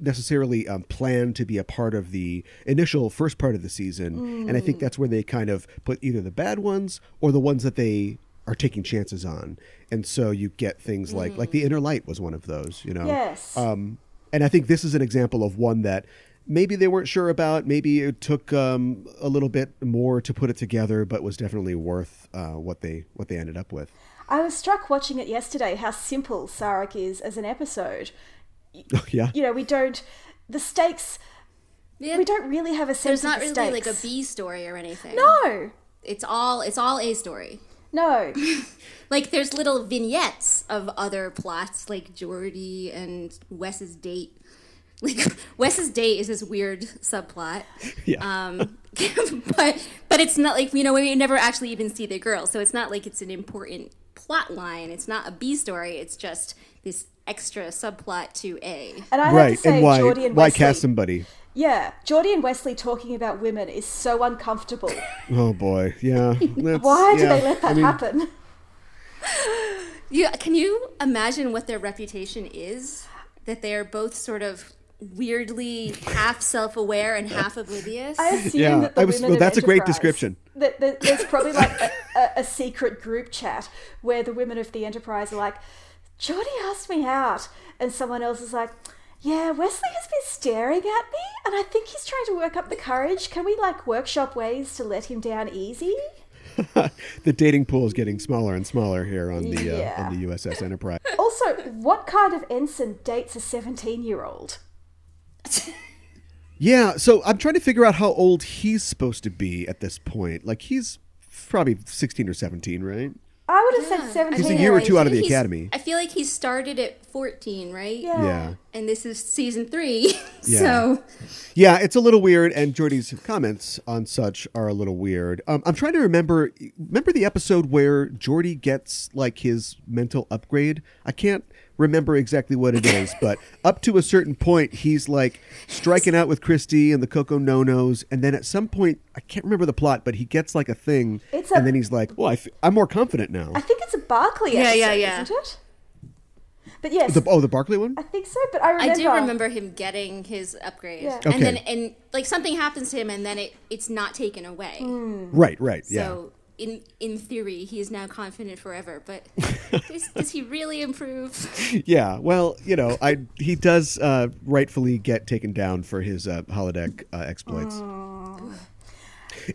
necessarily planned to be a part of the initial first part of the season. And I think that's where they kind of put either the bad ones or the ones that they are taking chances on. And so you get things like The Inner Light was one of those, you know? Yes. And I think this is an example of one that maybe they weren't sure about. Maybe it took a little bit more to put it together, but was definitely worth what they ended up with. I was struck watching it yesterday how simple Sarek is as an episode. Yeah. You know, we don't really have a sense of the stakes. There's not really like a B story or anything. No. It's all A story. No. Like there's little vignettes of other plots like Geordi and Wes's date. Like Wes's date is this weird subplot. Yeah. But it's not like, you know, we never actually even see the girl. So it's not like it's an important plot line. It's not a B story. It's just this extra subplot to A. And I have to say, and Geordi and Wesley. Why cast somebody? Yeah. Geordi and Wesley talking about women is so uncomfortable. Oh, boy. Yeah. Why do they let that happen? Can you imagine what their reputation is? That they are both sort of weirdly half self-aware and half oblivious. I assume that the women that's Enterprise, a great description. That there's probably like a secret group chat where the women of the Enterprise are like, Geordi asked me out. And someone else is like, yeah, Wesley has been staring at me and I think he's trying to work up the courage. Can we like workshop ways to let him down easy? The dating pool is getting smaller and smaller here on the USS Enterprise. Also, what kind of ensign dates a 17-year-old? Yeah, so I'm trying to figure out how old he's supposed to be at this point. Like, he's probably 16 or 17, right? I would have said 17. He's a year or 2 out of the academy. I feel like he started at 14, right? Yeah. And this is season 3, so... Yeah, it's a little weird, and Geordi's comments on such are a little weird. I'm trying to remember the episode where Geordi gets, like, his mental upgrade? I can't remember exactly what it is, but up to a certain point, he's, like, striking out with Christy and the Coco No-Nos, and then at some point, I can't remember the plot, but he gets, like, a thing, and then he's like, well, I'm more confident now. I think it's a Barclay episode, isn't it? But yes. The Barclay one? I think so, but I do remember him getting his upgrade. Yeah. Okay. And then, like, something happens to him, and then it's not taken away. Right, right, so, yeah. So in theory, he is now confident forever, but does he really improve? Yeah, well, you know, he does rightfully get taken down for his holodeck exploits. Aww.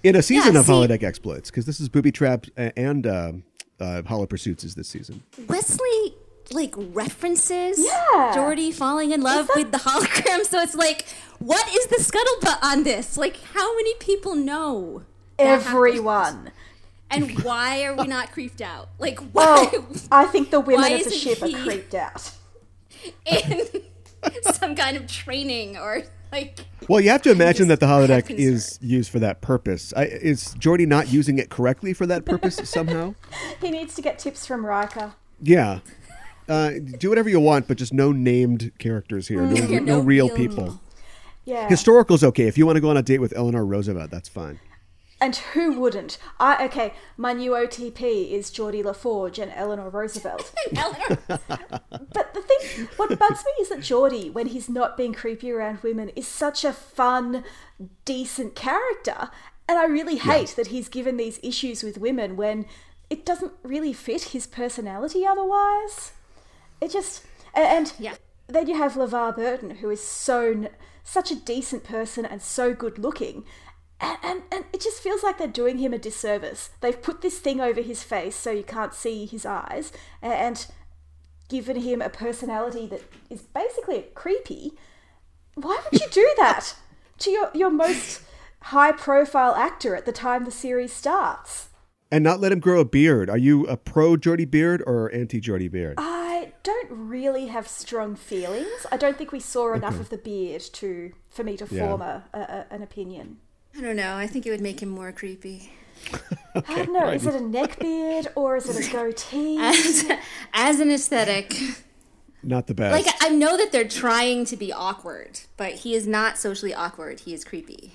In a season of holodeck exploits, because this is Booby Traps and Holo Pursuits is this season. Wesley, like, references Geordi falling in love with the hologram, so it's like, what is the scuttlebutt on this? Like, how many people know? Everyone. And why are we not creeped out? Like, why? Well, I think the women of the ship are creeped out. In some kind of training or like. Well, you have to imagine that the holodeck is used for that purpose. Is Geordi not using it correctly for that purpose somehow? He needs to get tips from Riker. Yeah. Do whatever you want, but just no named characters here. No real people. Yeah. Historical's okay. If you want to go on a date with Eleanor Roosevelt, that's fine. And who wouldn't? Okay, my new OTP is Geordie LaForge and Eleanor Roosevelt. But the thing, what bugs me is that Geordie, when he's not being creepy around women, is such a fun, decent character. And I really hate that he's given these issues with women when it doesn't really fit his personality otherwise. It just... And then you have LeVar Burton, who is such a decent person and so good-looking. And it just feels like they're doing him a disservice. They've put this thing over his face so you can't see his eyes and given him a personality that is basically creepy. Why would you do that to your most high-profile actor at the time the series starts? And not let him grow a beard. Are you a pro-Geordie Beard or anti-Geordie Beard? I don't really have strong feelings. I don't think we saw enough of the beard for me to form an opinion. I don't know. I think it would make him more creepy. Okay, I don't know. Right. Is it a neck beard or is it a goatee? As an aesthetic. Not the best. Like, I know that they're trying to be awkward, but he is not socially awkward. He is creepy.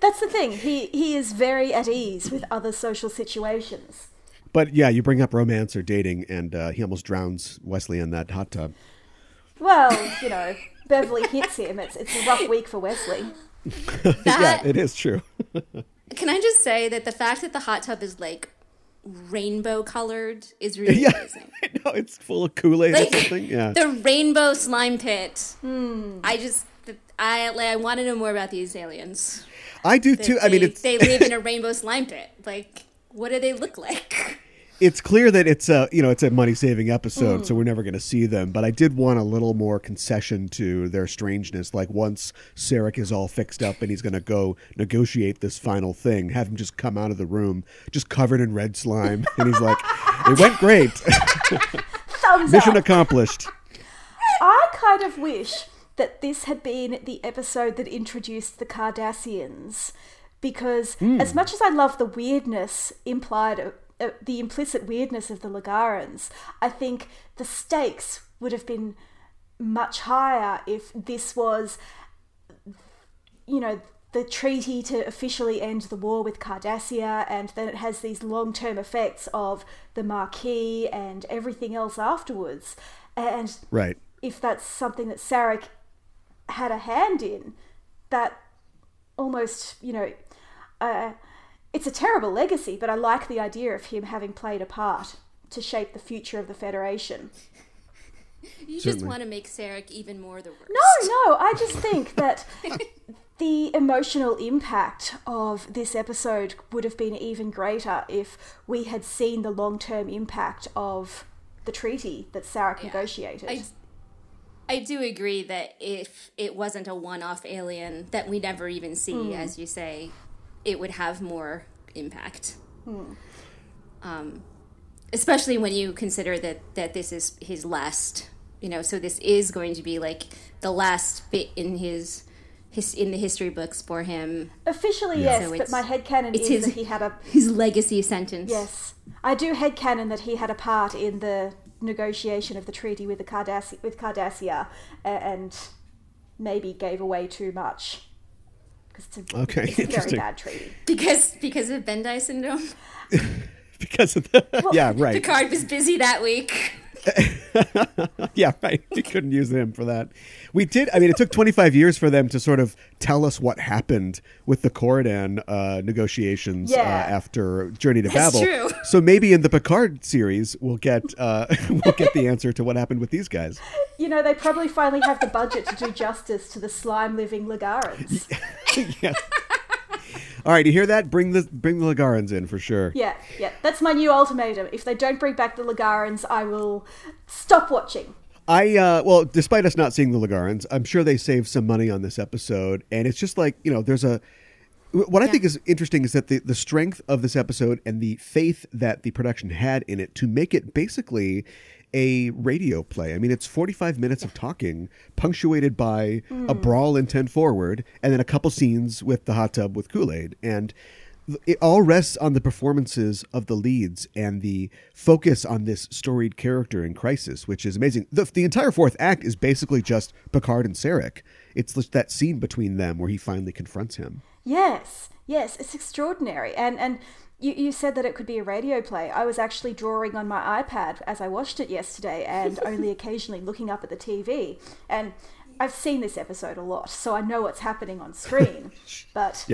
That's the thing. He is very at ease with other social situations. But yeah, you bring up romance or dating, and he almost drowns Wesley in that hot tub. Well, you know, Beverly hits him. It's a rough week for Wesley. Yeah, it is true. Can I just say that the fact that the hot tub is like rainbow colored is really amazing. No, it's full of Kool-Aid or something. Yeah, the rainbow slime pit. I want to know more about these aliens. I do too. I mean, they live in a rainbow slime pit. Like, what do they look like? It's clear that it's a money-saving episode, so we're never going to see them. But I did want a little more concession to their strangeness. Like, once Sarek is all fixed up and he's going to go negotiate this final thing, have him just come out of the room, just covered in red slime. And he's like, it went great. Thumbs Mission up. Accomplished. I kind of wish that this had been the episode that introduced the Cardassians. Because as much as I love the weirdness implied... the implicit weirdness of the Lagarans, I think the stakes would have been much higher if this was, you know, the treaty to officially end the war with Cardassia, and then it has these long-term effects of the Marquis and everything else afterwards. And if that's something that Sarek had a hand in, that almost, you know... it's a terrible legacy, but I like the idea of him having played a part to shape the future of the Federation. You just want to make Sarek even more the worst. No, I just think that the emotional impact of this episode would have been even greater if we had seen the long-term impact of the treaty that Sarek negotiated. I do agree that if it wasn't a one-off alien that we never even see, as you say... it would have more impact. Especially when you consider that this is his last, you know, so this is going to be like the last bit in his in the history books for him. Officially, yes, so but my headcanon is that he had his legacy sentence. Yes. I do headcanon that he had a part in the negotiation of the treaty with Cardassia and maybe gave away too much. It's a very bad treaty. Because of Bendai syndrome? Because of the... Well, yeah, right. Picard was busy that week. Yeah, right. You couldn't use him for that. We did. I mean, it took 25 years for them to sort of tell us what happened with the Coridan negotiations after Journey to Babel. That's true. So maybe in the Picard series, we'll get the answer to what happened with these guys. You know, they probably finally have the budget to do justice to the slime-living Lagarans. Yeah. All right, you hear that? Bring the Lagarans in for sure. Yeah. That's my new ultimatum. If they don't bring back the Lagarans, I will stop watching. Well, despite us not seeing the Lagarans, I'm sure they saved some money on this episode. And it's just like, you know, I think is interesting is that the strength of this episode and the faith that the production had in it to make it basically a radio play. I mean, it's 45 minutes of talking punctuated by a brawl in 10 forward and then a couple scenes with the hot tub with Kool-Aid. And it all rests on the performances of the leads and the focus on this storied character in crisis, which is amazing. The entire fourth act is basically just Picard and Sarek. It's that scene between them where he finally confronts him. Yes. It's extraordinary. And You said that it could be a radio play. I was actually drawing on my iPad as I watched it yesterday and only occasionally looking up at the TV. And I've seen this episode a lot, so I know what's happening on screen. But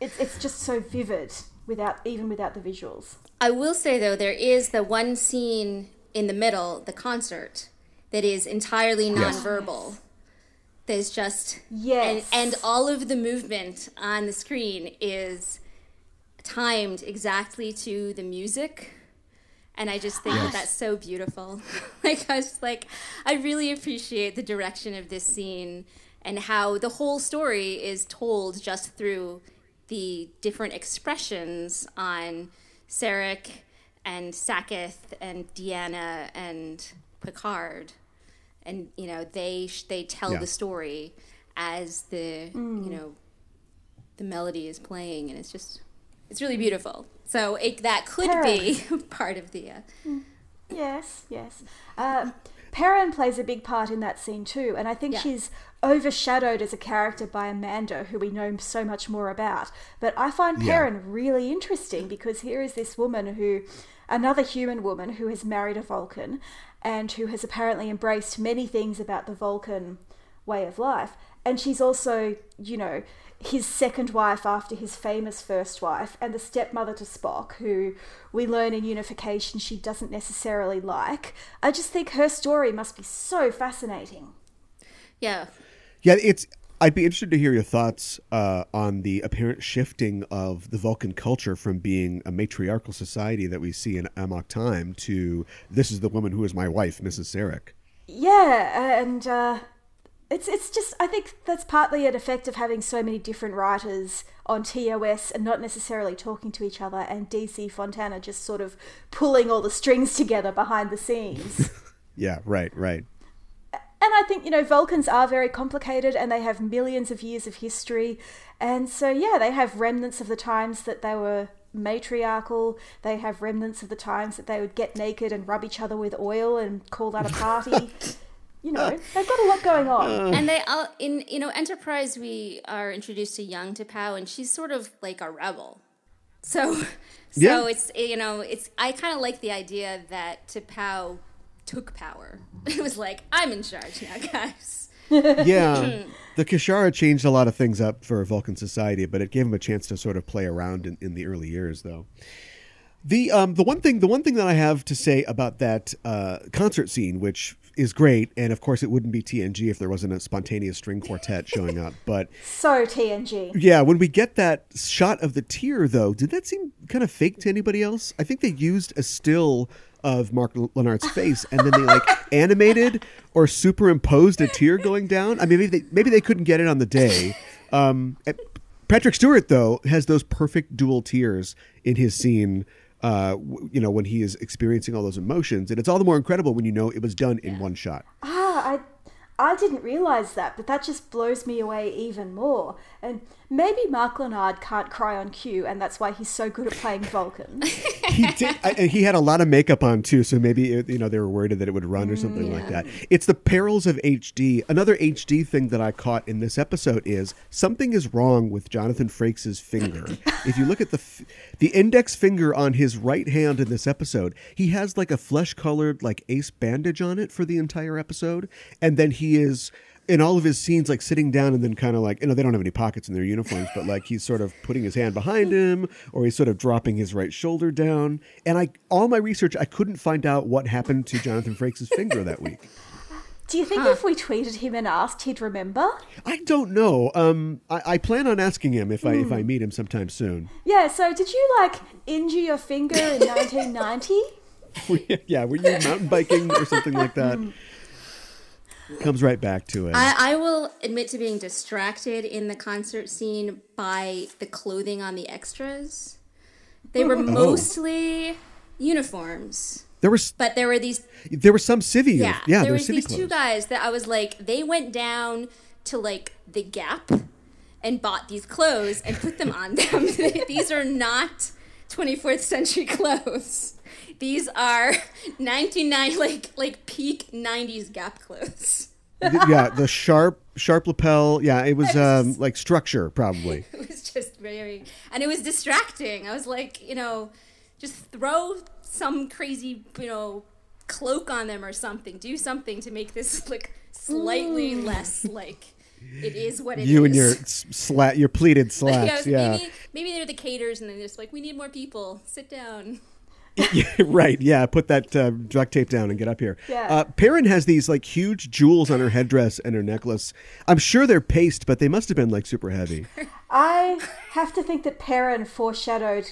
it's just so vivid without the visuals. I will say, though, there is the one scene in the middle, the concert, that is entirely nonverbal. Yes. There's just... Yes. And all of the movement on the screen is... timed exactly to the music, and I just think that's so beautiful. Like, I was just like, I really appreciate the direction of this scene and how the whole story is told just through the different expressions on Sarek and Sakkath and Deanna and Picard, and you know they tell the story as the you know the melody is playing, and it's just. It's really beautiful. So that could be part of the... Yes. Perrin plays a big part in that scene too, and I think she's overshadowed as a character by Amanda, who we know so much more about. But I find Perrin really interesting because here is this woman who... another human woman who has married a Vulcan and who has apparently embraced many things about the Vulcan way of life. And she's also, you know... his second wife after his famous first wife, and the stepmother to Spock, who we learn in Unification she doesn't necessarily like. I just think her story must be so fascinating. Yeah, I'd be interested to hear your thoughts on the apparent shifting of the Vulcan culture from being a matriarchal society that we see in Amok Time to this is the woman who is my wife, Mrs. Sarek. Yeah, and... It's just, I think that's partly an effect of having so many different writers on TOS and not necessarily talking to each other, and DC Fontana just sort of pulling all the strings together behind the scenes. Right. And I think, you know, Vulcans are very complicated and they have millions of years of history. And so, they have remnants of the times that they were matriarchal. They have remnants of the times that they would get naked and rub each other with oil and call that a party. You know, they've got a lot going on. And they all, in, you know, Enterprise, we are introduced to young T'Pau, and she's sort of like a rebel. So it's, you know, I kind of like the idea that T'Pau took power. It was like, I'm in charge now, guys. Yeah. The Kishara changed a lot of things up for Vulcan society, but it gave them a chance to sort of play around in the early years, though. The one thing that I have to say about that concert scene, which is great, and of course it wouldn't be TNG if there wasn't a spontaneous string quartet showing up. But so TNG. Yeah, when we get that shot of the tear, though, did that seem kind of fake to anybody else? I think they used a still of Mark Lenard's face, and then they like animated or superimposed a tear going down. I mean, maybe they couldn't get it on the day. Patrick Stewart, though, has those perfect dual tears in his scene. You know, when he is experiencing all those emotions, and it's all the more incredible when you know it was done in one shot. Ah, I I didn't realize that, but that just blows me away even more. And maybe Mark Lenard can't cry on cue, and that's why he's so good at playing Vulcan. He did, and he had a lot of makeup on too, so maybe it, you know, they were worried that it would run or something like that. It's the perils of HD. Another HD thing that I caught in this episode is something is wrong with Jonathan Frakes's finger. If you look at the index finger on his right hand in this episode, he has like a flesh-colored like ace bandage on it for the entire episode, and then he is in all of his scenes like sitting down and then kind of like, you know, they don't have any pockets in their uniforms, but like he's sort of putting his hand behind him or he's sort of dropping his right shoulder down. And all my research, I couldn't find out what happened to Jonathan Frakes' finger that week. Do you think if we tweeted him and asked, he'd remember? I don't know. I plan on asking him if I meet him sometime soon. Yeah, so did you like injure your finger in 1990? Yeah, were you mountain biking or something like that? Comes right back to it. I will admit to being distracted in the concert scene by the clothing on the extras. They were mostly uniforms. There were some civvy. Yeah, there were civvy clothes. Two guys that I was like, they went down to like the Gap and bought these clothes and put them on them. These are not 24th century clothes. These are 1990 like peak 90s Gap clothes. Yeah, the sharp lapel. Yeah, it was like structure probably. It was just very, and it was distracting. I was like, you know, just throw some crazy, you know, cloak on them or something. Do something to make this look slightly less like it is what it is. You and your slat, your pleated slats. Yeah. Maybe they're the caterers, and they're just like, we need more people. Sit down. Right, yeah, put that duct tape down and get up here. Yeah. Perrin has these like huge jewels on her headdress and her necklace. I'm sure they're paste, but they must have been like super heavy. I have to think that Perrin foreshadowed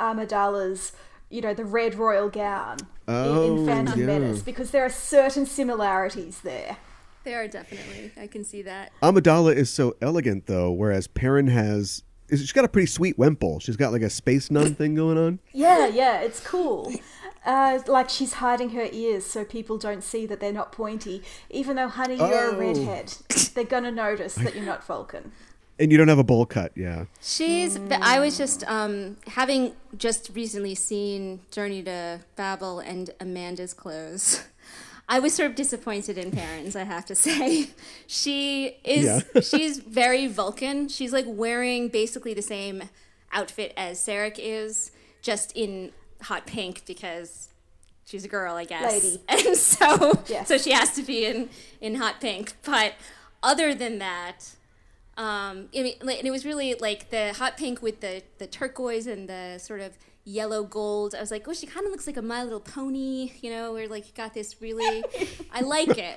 Amidala's, you know, the red royal gown in Phantom Menace, because there are certain similarities there. There are definitely, I can see that. Amidala is so elegant though, whereas Perrin has... She's got a pretty sweet wimple. She's got like a space nun thing going on. Yeah, it's cool. Like she's hiding her ears so people don't see that they're not pointy. Even though, honey, you're a redhead. They're going to notice that you're not Vulcan. And you don't have a bowl cut, yeah. I was just, having just recently seen Journey to Babel and Amanda's clothes, I was sort of disappointed in Perrin's, I have to say. She's very Vulcan. She's like wearing basically the same outfit as Sarek is, just in hot pink because she's a girl, I guess. Lady. And so she has to be in hot pink. But other than that, it was really like the hot pink with the turquoise and the sort of yellow gold. I was like, oh, she kind of looks like a My Little Pony, you know, where like you got this really, I like it,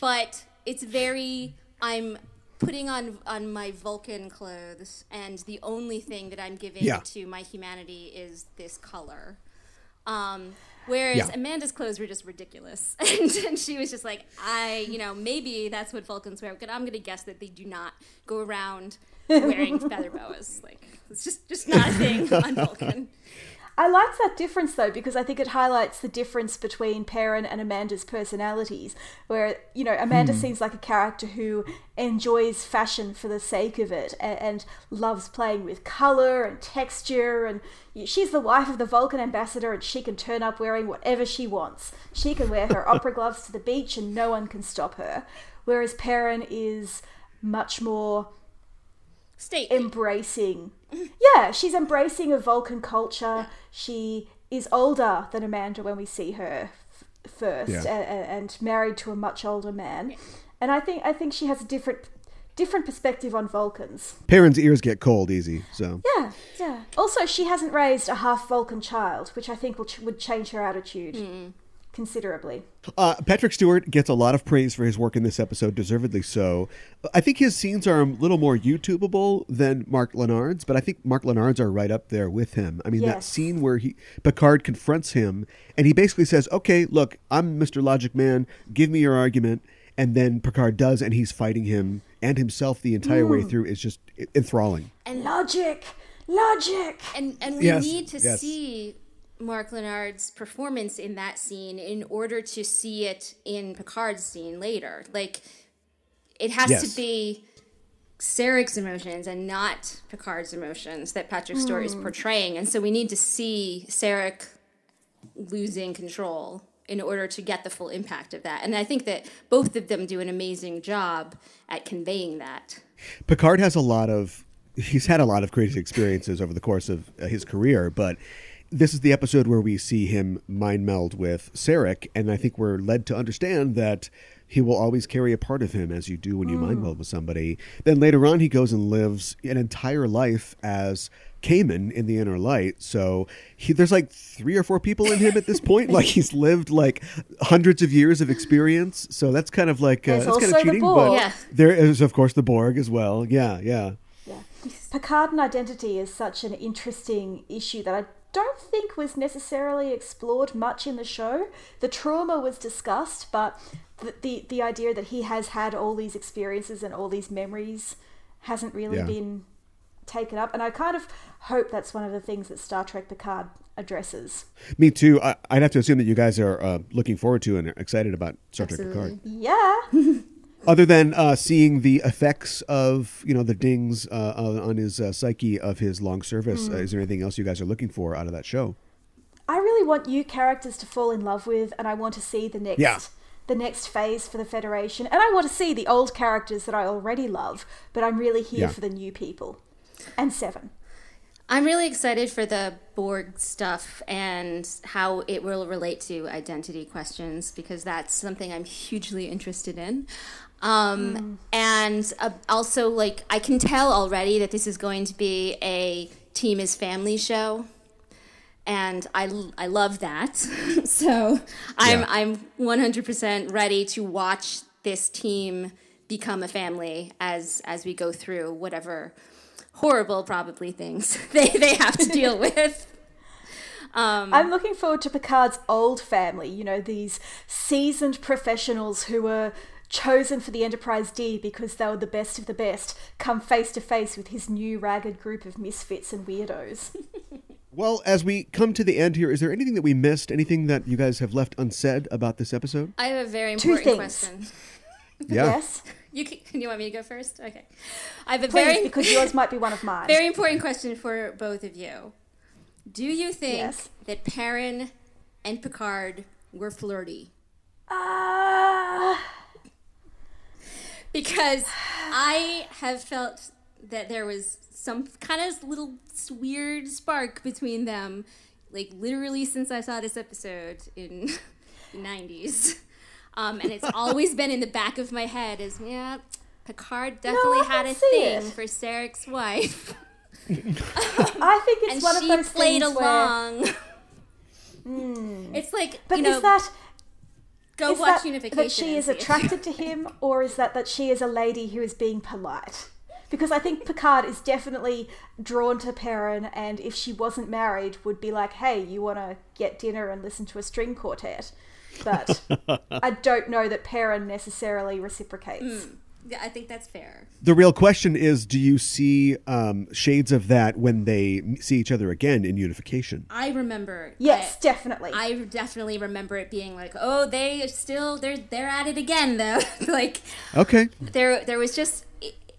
but it's very, I'm putting on my Vulcan clothes, and the only thing that I'm giving to my humanity is this color. Whereas Amanda's clothes were just ridiculous, and she was just like, maybe that's what Vulcans wear, but I'm going to guess that they do not go around wearing feather boas. Like, it's just not a thing on Vulcan. I liked that difference though, because I think it highlights the difference between Perrin and Amanda's personalities, where, you know, Amanda seems like a character who enjoys fashion for the sake of it and loves playing with color and texture, and she's the wife of the Vulcan ambassador and she can turn up wearing whatever she wants. She can wear her opera gloves to the beach and no one can stop her. Whereas Perrin is much more she's embracing a Vulcan culture. She is older than Amanda when we see her first and married to a much older man, and I think she has a different perspective on Vulcans. Perrin's ears get cold easy, so yeah also she hasn't raised a half Vulcan child, which I think would change her attitude considerably. Patrick Stewart gets a lot of praise for his work in this episode, deservedly so. I think his scenes are a little more YouTubeable than Mark Lenard's, but I think Mark Lenard's are right up there with him. I mean, that scene where Picard confronts him and he basically says, okay, look, I'm Mr. Logic Man, give me your argument. And then Picard does, and he's fighting him and himself the entire way through. It's just enthralling. And logic! And we need to see Mark Lennard's performance in that scene in order to see it in Picard's scene later. Like, it has to be Sarek's emotions and not Picard's emotions that Patrick Stewart is portraying. And so we need to see Sarek losing control in order to get the full impact of that. And I think that both of them do an amazing job at conveying that. Picard has he's had a lot of crazy experiences over the course of his career, but this is the episode where we see him mind meld with Sarek. And I think we're led to understand that he will always carry a part of him, as you do when you mind meld with somebody. Then later on, he goes and lives an entire life as Cayman in The Inner Light. So there's like 3 or 4 people in him at this point. Like, he's lived like hundreds of years of experience. So that's kind of like that's kind of cheating. But there is, of course, the Borg as well. Yeah. Picard and identity is such an interesting issue that I don't think was necessarily explored much in the show. The trauma was discussed, but the idea that he has had all these experiences and all these memories hasn't really been taken up. And I kind of hope that's one of the things that Star Trek Picard addresses. Me too. I'd have to assume that you guys are looking forward to and are excited about Star Trek Picard. Yeah. Other than seeing the effects of, the dings on his psyche of his long service, is there anything else you guys are looking for out of that show? I really want new characters to fall in love with, and I want to see the next phase for the Federation. And I want to see the old characters that I already love, but I'm really here for the new people. And Seven. I'm really excited for the Borg stuff and how it will relate to identity questions, because that's something I'm hugely interested in. And also, like, I can tell already that this is going to be a team is family show, and I love that. So I'm 100% ready to watch this team become a family as we go through whatever horrible probably things they have to deal with. I'm looking forward to Picard's old family, these seasoned professionals who were chosen for the Enterprise D because they were the best of the best, come face to face with his new ragged group of misfits and weirdos. Well, as we come to the end here, is there anything that we missed? Anything that you guys have left unsaid about this episode? I have a very important question. Yes. You want me to go first? Okay. I have a because yours might be one of mine. Very important question for both of you. Do you think that Perrin and Picard were flirty? Because I have felt that there was some kind of little weird spark between them, like literally since I saw this episode in the 90s. And it's always been in the back of my head as, Picard definitely had a thing for Sarek's wife. I think it's one of those things where... And she played along. It's like, but is that... Go watch Unification. That she is attracted to him, or is that she is a lady who is being polite? Because I think Picard is definitely drawn to Perrin, and if she wasn't married, would be like, hey, you want to get dinner and listen to a string quartet? But I don't know that Perrin necessarily reciprocates. Yeah, I think that's fair. The real question is, do you see shades of that when they see each other again in Unification? I remember. Yes, definitely. I definitely remember it being like, oh, they're at it again, though. Like, okay. There was just,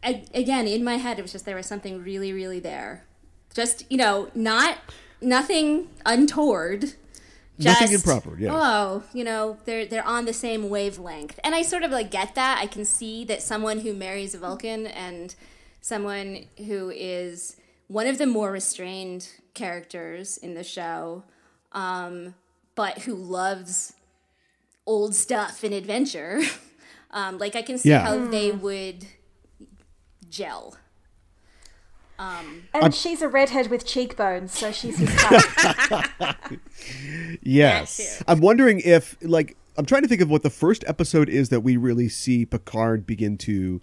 again, in my head, it was just, there was something really, really there. Just, nothing untoward. Just, nothing improper, they're on the same wavelength. And I sort of like get that. I can see that someone who marries a Vulcan and someone who is one of the more restrained characters in the show, but who loves old stuff and adventure. I can see how they would gel. And she's a redhead with cheekbones, so she's his type. Yes. I'm wondering if, I'm trying to think of what the first episode is that we really see Picard begin to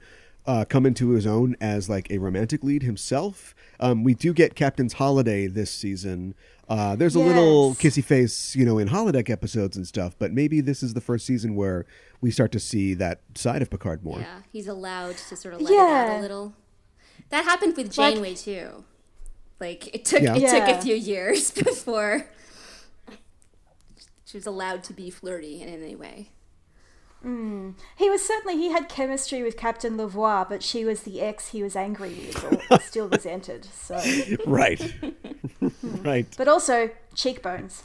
come into his own as, a romantic lead himself. We do get Captain's Holiday this season. There's a little kissy face, in holodeck episodes and stuff, but maybe this is the first season where we start to see that side of Picard more. Yeah, he's allowed to sort of let it out a little. That happened with Janeway too. It took a few years before she was allowed to be flirty in any way. Mm. He had chemistry with Captain Lavoie, but she was the ex he was angry with or still resented. So right, right. But also cheekbones.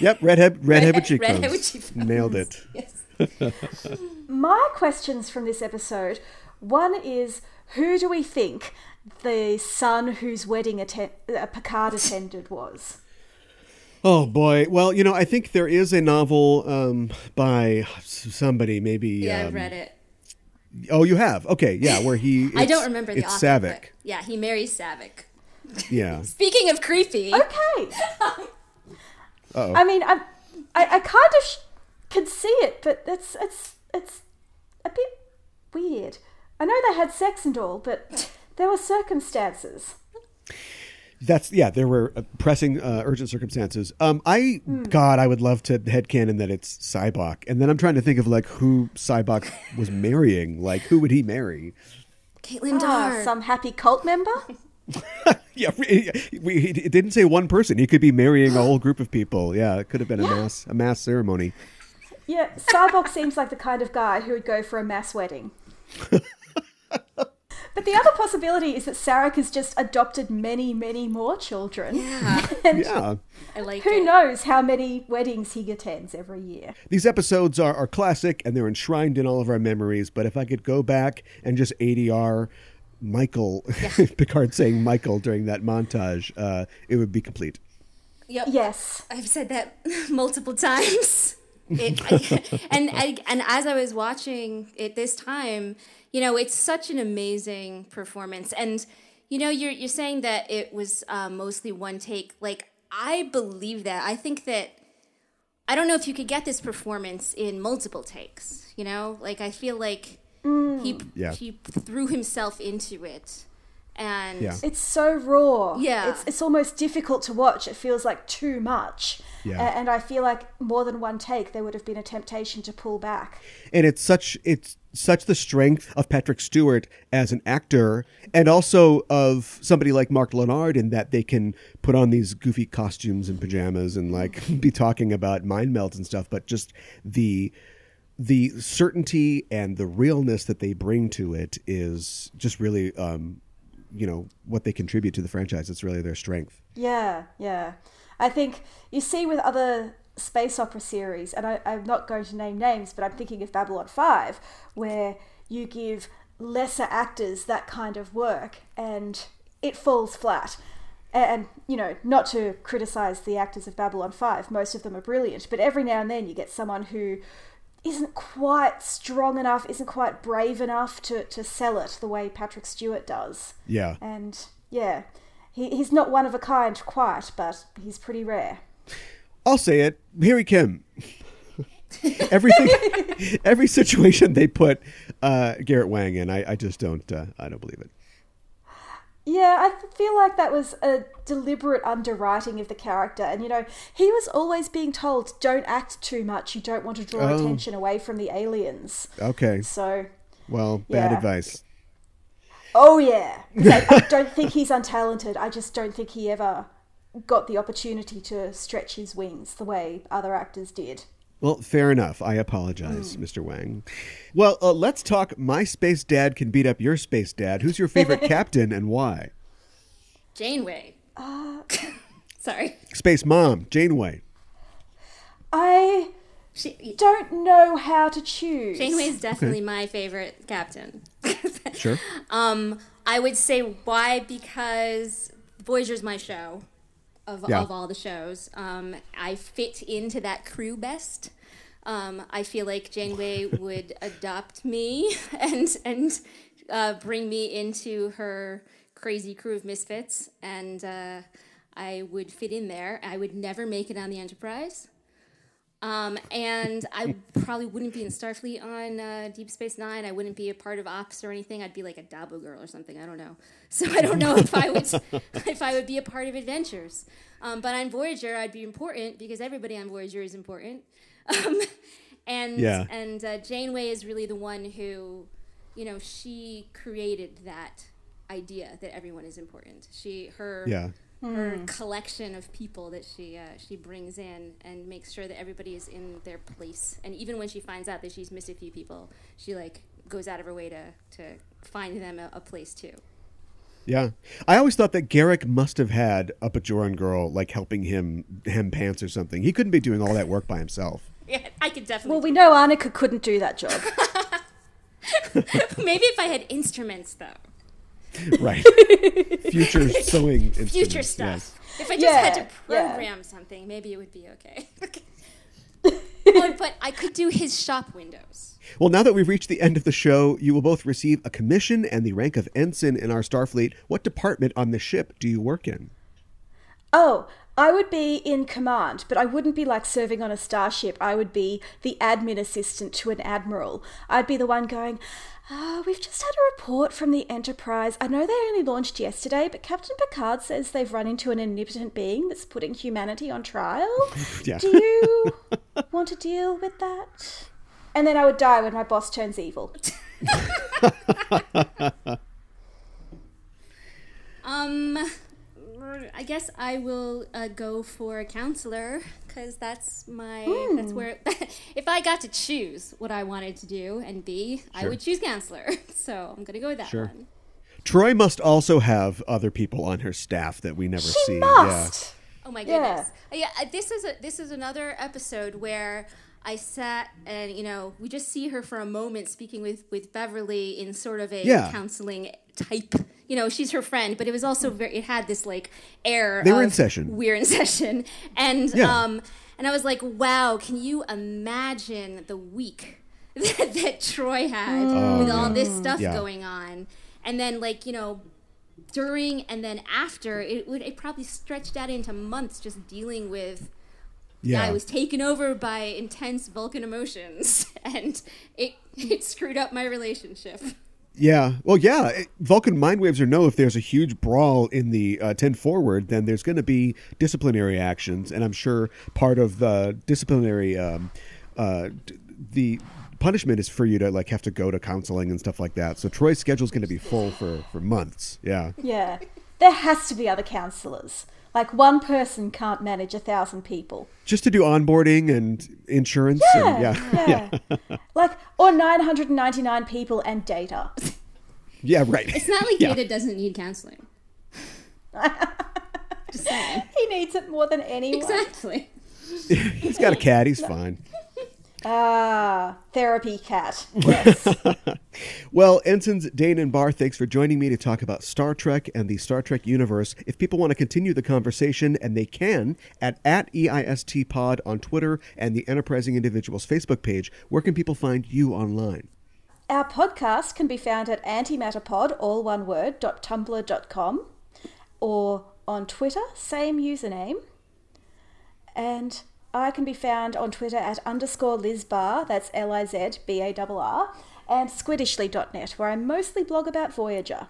Yep, redhead with cheekbones. Redhead with cheekbones. Nailed it. Yes. My questions from this episode: one is, who do we think the son whose wedding Picard attended was? Oh, boy. Well, you know, I think there is a novel by somebody, maybe... Yeah, I've read it. Oh, you have? Okay, yeah, where he... I don't remember the author. It's Sarek. Yeah, he marries Sarek. Yeah. Speaking of creepy... Okay. Uh-oh. I mean, I kind of can see it, but it's a bit weird. I know they had sex and all, but there were circumstances. There were pressing, urgent circumstances. God, I would love to headcanon that it's Cybok. And then I'm trying to think of, like, who Cybok was marrying. Like, who would he marry? Caitlin Darr. Some happy cult member? Yeah, it didn't say one person. He could be marrying a whole group of people. Yeah, it could have been a mass ceremony. Yeah, Cybok seems like the kind of guy who would go for a mass wedding. But the other possibility is that Sarek has just adopted many, many more children. Yeah. I like it. Who knows how many weddings he attends every year. These episodes are classic and they're enshrined in all of our memories. But if I could go back and just ADR Michael, Picard saying Michael during that montage, it would be complete. Yep. Yes. I've said that multiple times. And as I was watching it this time... You know, it's such an amazing performance. And, you know, you're saying that it was mostly one take. Like, I believe that. I think that, I don't know if you could get this performance in multiple takes, you know? Like, I feel like he threw himself into it. And it's so raw. Yeah. It's almost difficult to watch. It feels like too much. Yeah. And I feel like more than one take, there would have been a temptation to pull back. And it's such the strength of Patrick Stewart as an actor, and also of somebody like Mark Lenard, in that they can put on these goofy costumes and pajamas and, like, be talking about mind melds and stuff, but just the certainty and the realness that they bring to it is just really, you know, what they contribute to the franchise. It's really their strength. Yeah, yeah. I think you see with other space opera series, and I'm not going to name names, but I'm thinking of Babylon 5, where you give lesser actors that kind of work and it falls flat. And, you know, not to criticize the actors of Babylon 5, most of them are brilliant, but every now and then you get someone who isn't quite strong enough, isn't quite brave enough to sell it the way Patrick Stewart does. Yeah. And, yeah, he's not one of a kind quite, but he's pretty rare. I'll say it. Here he came. Every situation they put Garrett Wang in, I just don't. I don't believe it. Yeah, I feel like that was a deliberate underwriting of the character, and you know, he was always being told, "Don't act too much. You don't want to draw attention away from the aliens." Okay. So. Well, bad advice. Oh yeah, I don't think he's untalented. I just don't think he ever got the opportunity to stretch his wings the way other actors did. Well, fair enough. I apologize, Mr. Wang. Well, let's talk My Space Dad Can Beat Up Your Space Dad. Who's your favorite captain and why? Janeway. Sorry. Space Mom, Janeway. I don't know how to choose. Janeway is definitely my favorite captain. Sure. I would say why, because Voyager's my show. Of all the shows, I fit into that crew best. I feel like Janeway would adopt me and bring me into her crazy crew of misfits, and I would fit in there. I would never make it on the Enterprise, and I probably wouldn't be in Starfleet on Deep Space Nine. I wouldn't be a part of Ops or anything. I'd be like a Dabo girl or something. I don't know. So I don't know if I would be a part of Adventures. But on Voyager, I'd be important because everybody on Voyager is important. And Janeway is really the one who, you know, she created that idea that everyone is important. She, her her collection of people that she brings in and makes sure that everybody is in their place. And even when she finds out that she's missed a few people, she like goes out of her way to find them a place too. Yeah. I always thought that Garrick must have had a Bajoran girl like helping him hem pants or something. He couldn't be doing all that work by himself. Yeah, I could definitely. Well, we know Anika couldn't do that job. Maybe if I had instruments, though. Right. Future sewing instruments. Future stuff. Yes. If I just had to program something, maybe it would be okay. But I could do his shop windows. Well, now that we've reached the end of the show, you will both receive a commission and the rank of ensign in our Starfleet. What department on the ship do you work in? Oh, I would be in command, but I wouldn't be like serving on a starship. I would be the admin assistant to an admiral. I'd be the one going, we've just had a report from the Enterprise. I know they only launched yesterday, but Captain Picard says they've run into an omnipotent being that's putting humanity on trial. Yeah. Do you want to deal with that? And then I would die when my boss turns evil. I guess I will go for a counselor because that's where if I got to choose what I wanted to do and be, sure, I would choose counselor. So I'm going to go with that one. Troi must also have other people on her staff that we never see. She must. Yeah. Oh my goodness! Yeah, this is another episode where I sat and we just see her for a moment speaking with Beverly in sort of a counseling type. She's her friend, but it was also it had this like air. They were in session. We're in session, and I was like, wow, can you imagine the week that Troi had with all this stuff going on, and then during and then after it probably stretched out into months just dealing with. Yeah, I was taken over by intense Vulcan emotions, and it screwed up my relationship. Yeah. Well, yeah. Vulcan mindwaves are if there's a huge brawl in the 10 forward, then there's going to be disciplinary actions. And I'm sure part of the disciplinary, the punishment is for you to have to go to counseling and stuff like that. So Troi's schedule is going to be full for months. Yeah. Yeah. There has to be other counselors. Like one person can't manage 1,000 people. Just to do onboarding and insurance. Yeah. Or 999 people and data. Yeah, right. It's not like data doesn't need counseling. Just saying. He needs it more than anyone. Exactly. He's got a cat. He's fine. Ah, therapy cat. Yes. Well, Ensigns Dane and Barr, thanks for joining me to talk about Star Trek and the Star Trek universe. If people want to continue the conversation, and they can, at EIST Pod on Twitter and the Enterprising Individuals Facebook page, where can people find you online? Our podcast can be found at antimatterpod, all one word, .tumblr.com, or on Twitter, same username. And I can be found on Twitter at _Liz Barr, that's LIZBARR, and squidishly.net, where I mostly blog about Voyager.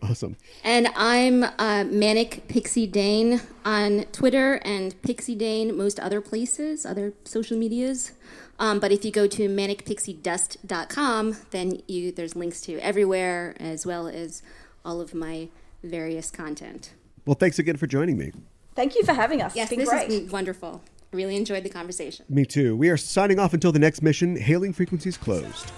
Awesome. And I'm Manic Pixie Dane on Twitter and Pixie Dane most other places, other social medias. But if you go to manicpixiedust.com, then there's links to everywhere, as well as all of my various content. Well, thanks again for joining me. Thank you for having us. Yes, this has been wonderful. Really enjoyed the conversation. Me too. We are signing off until the next mission. Hailing frequencies closed.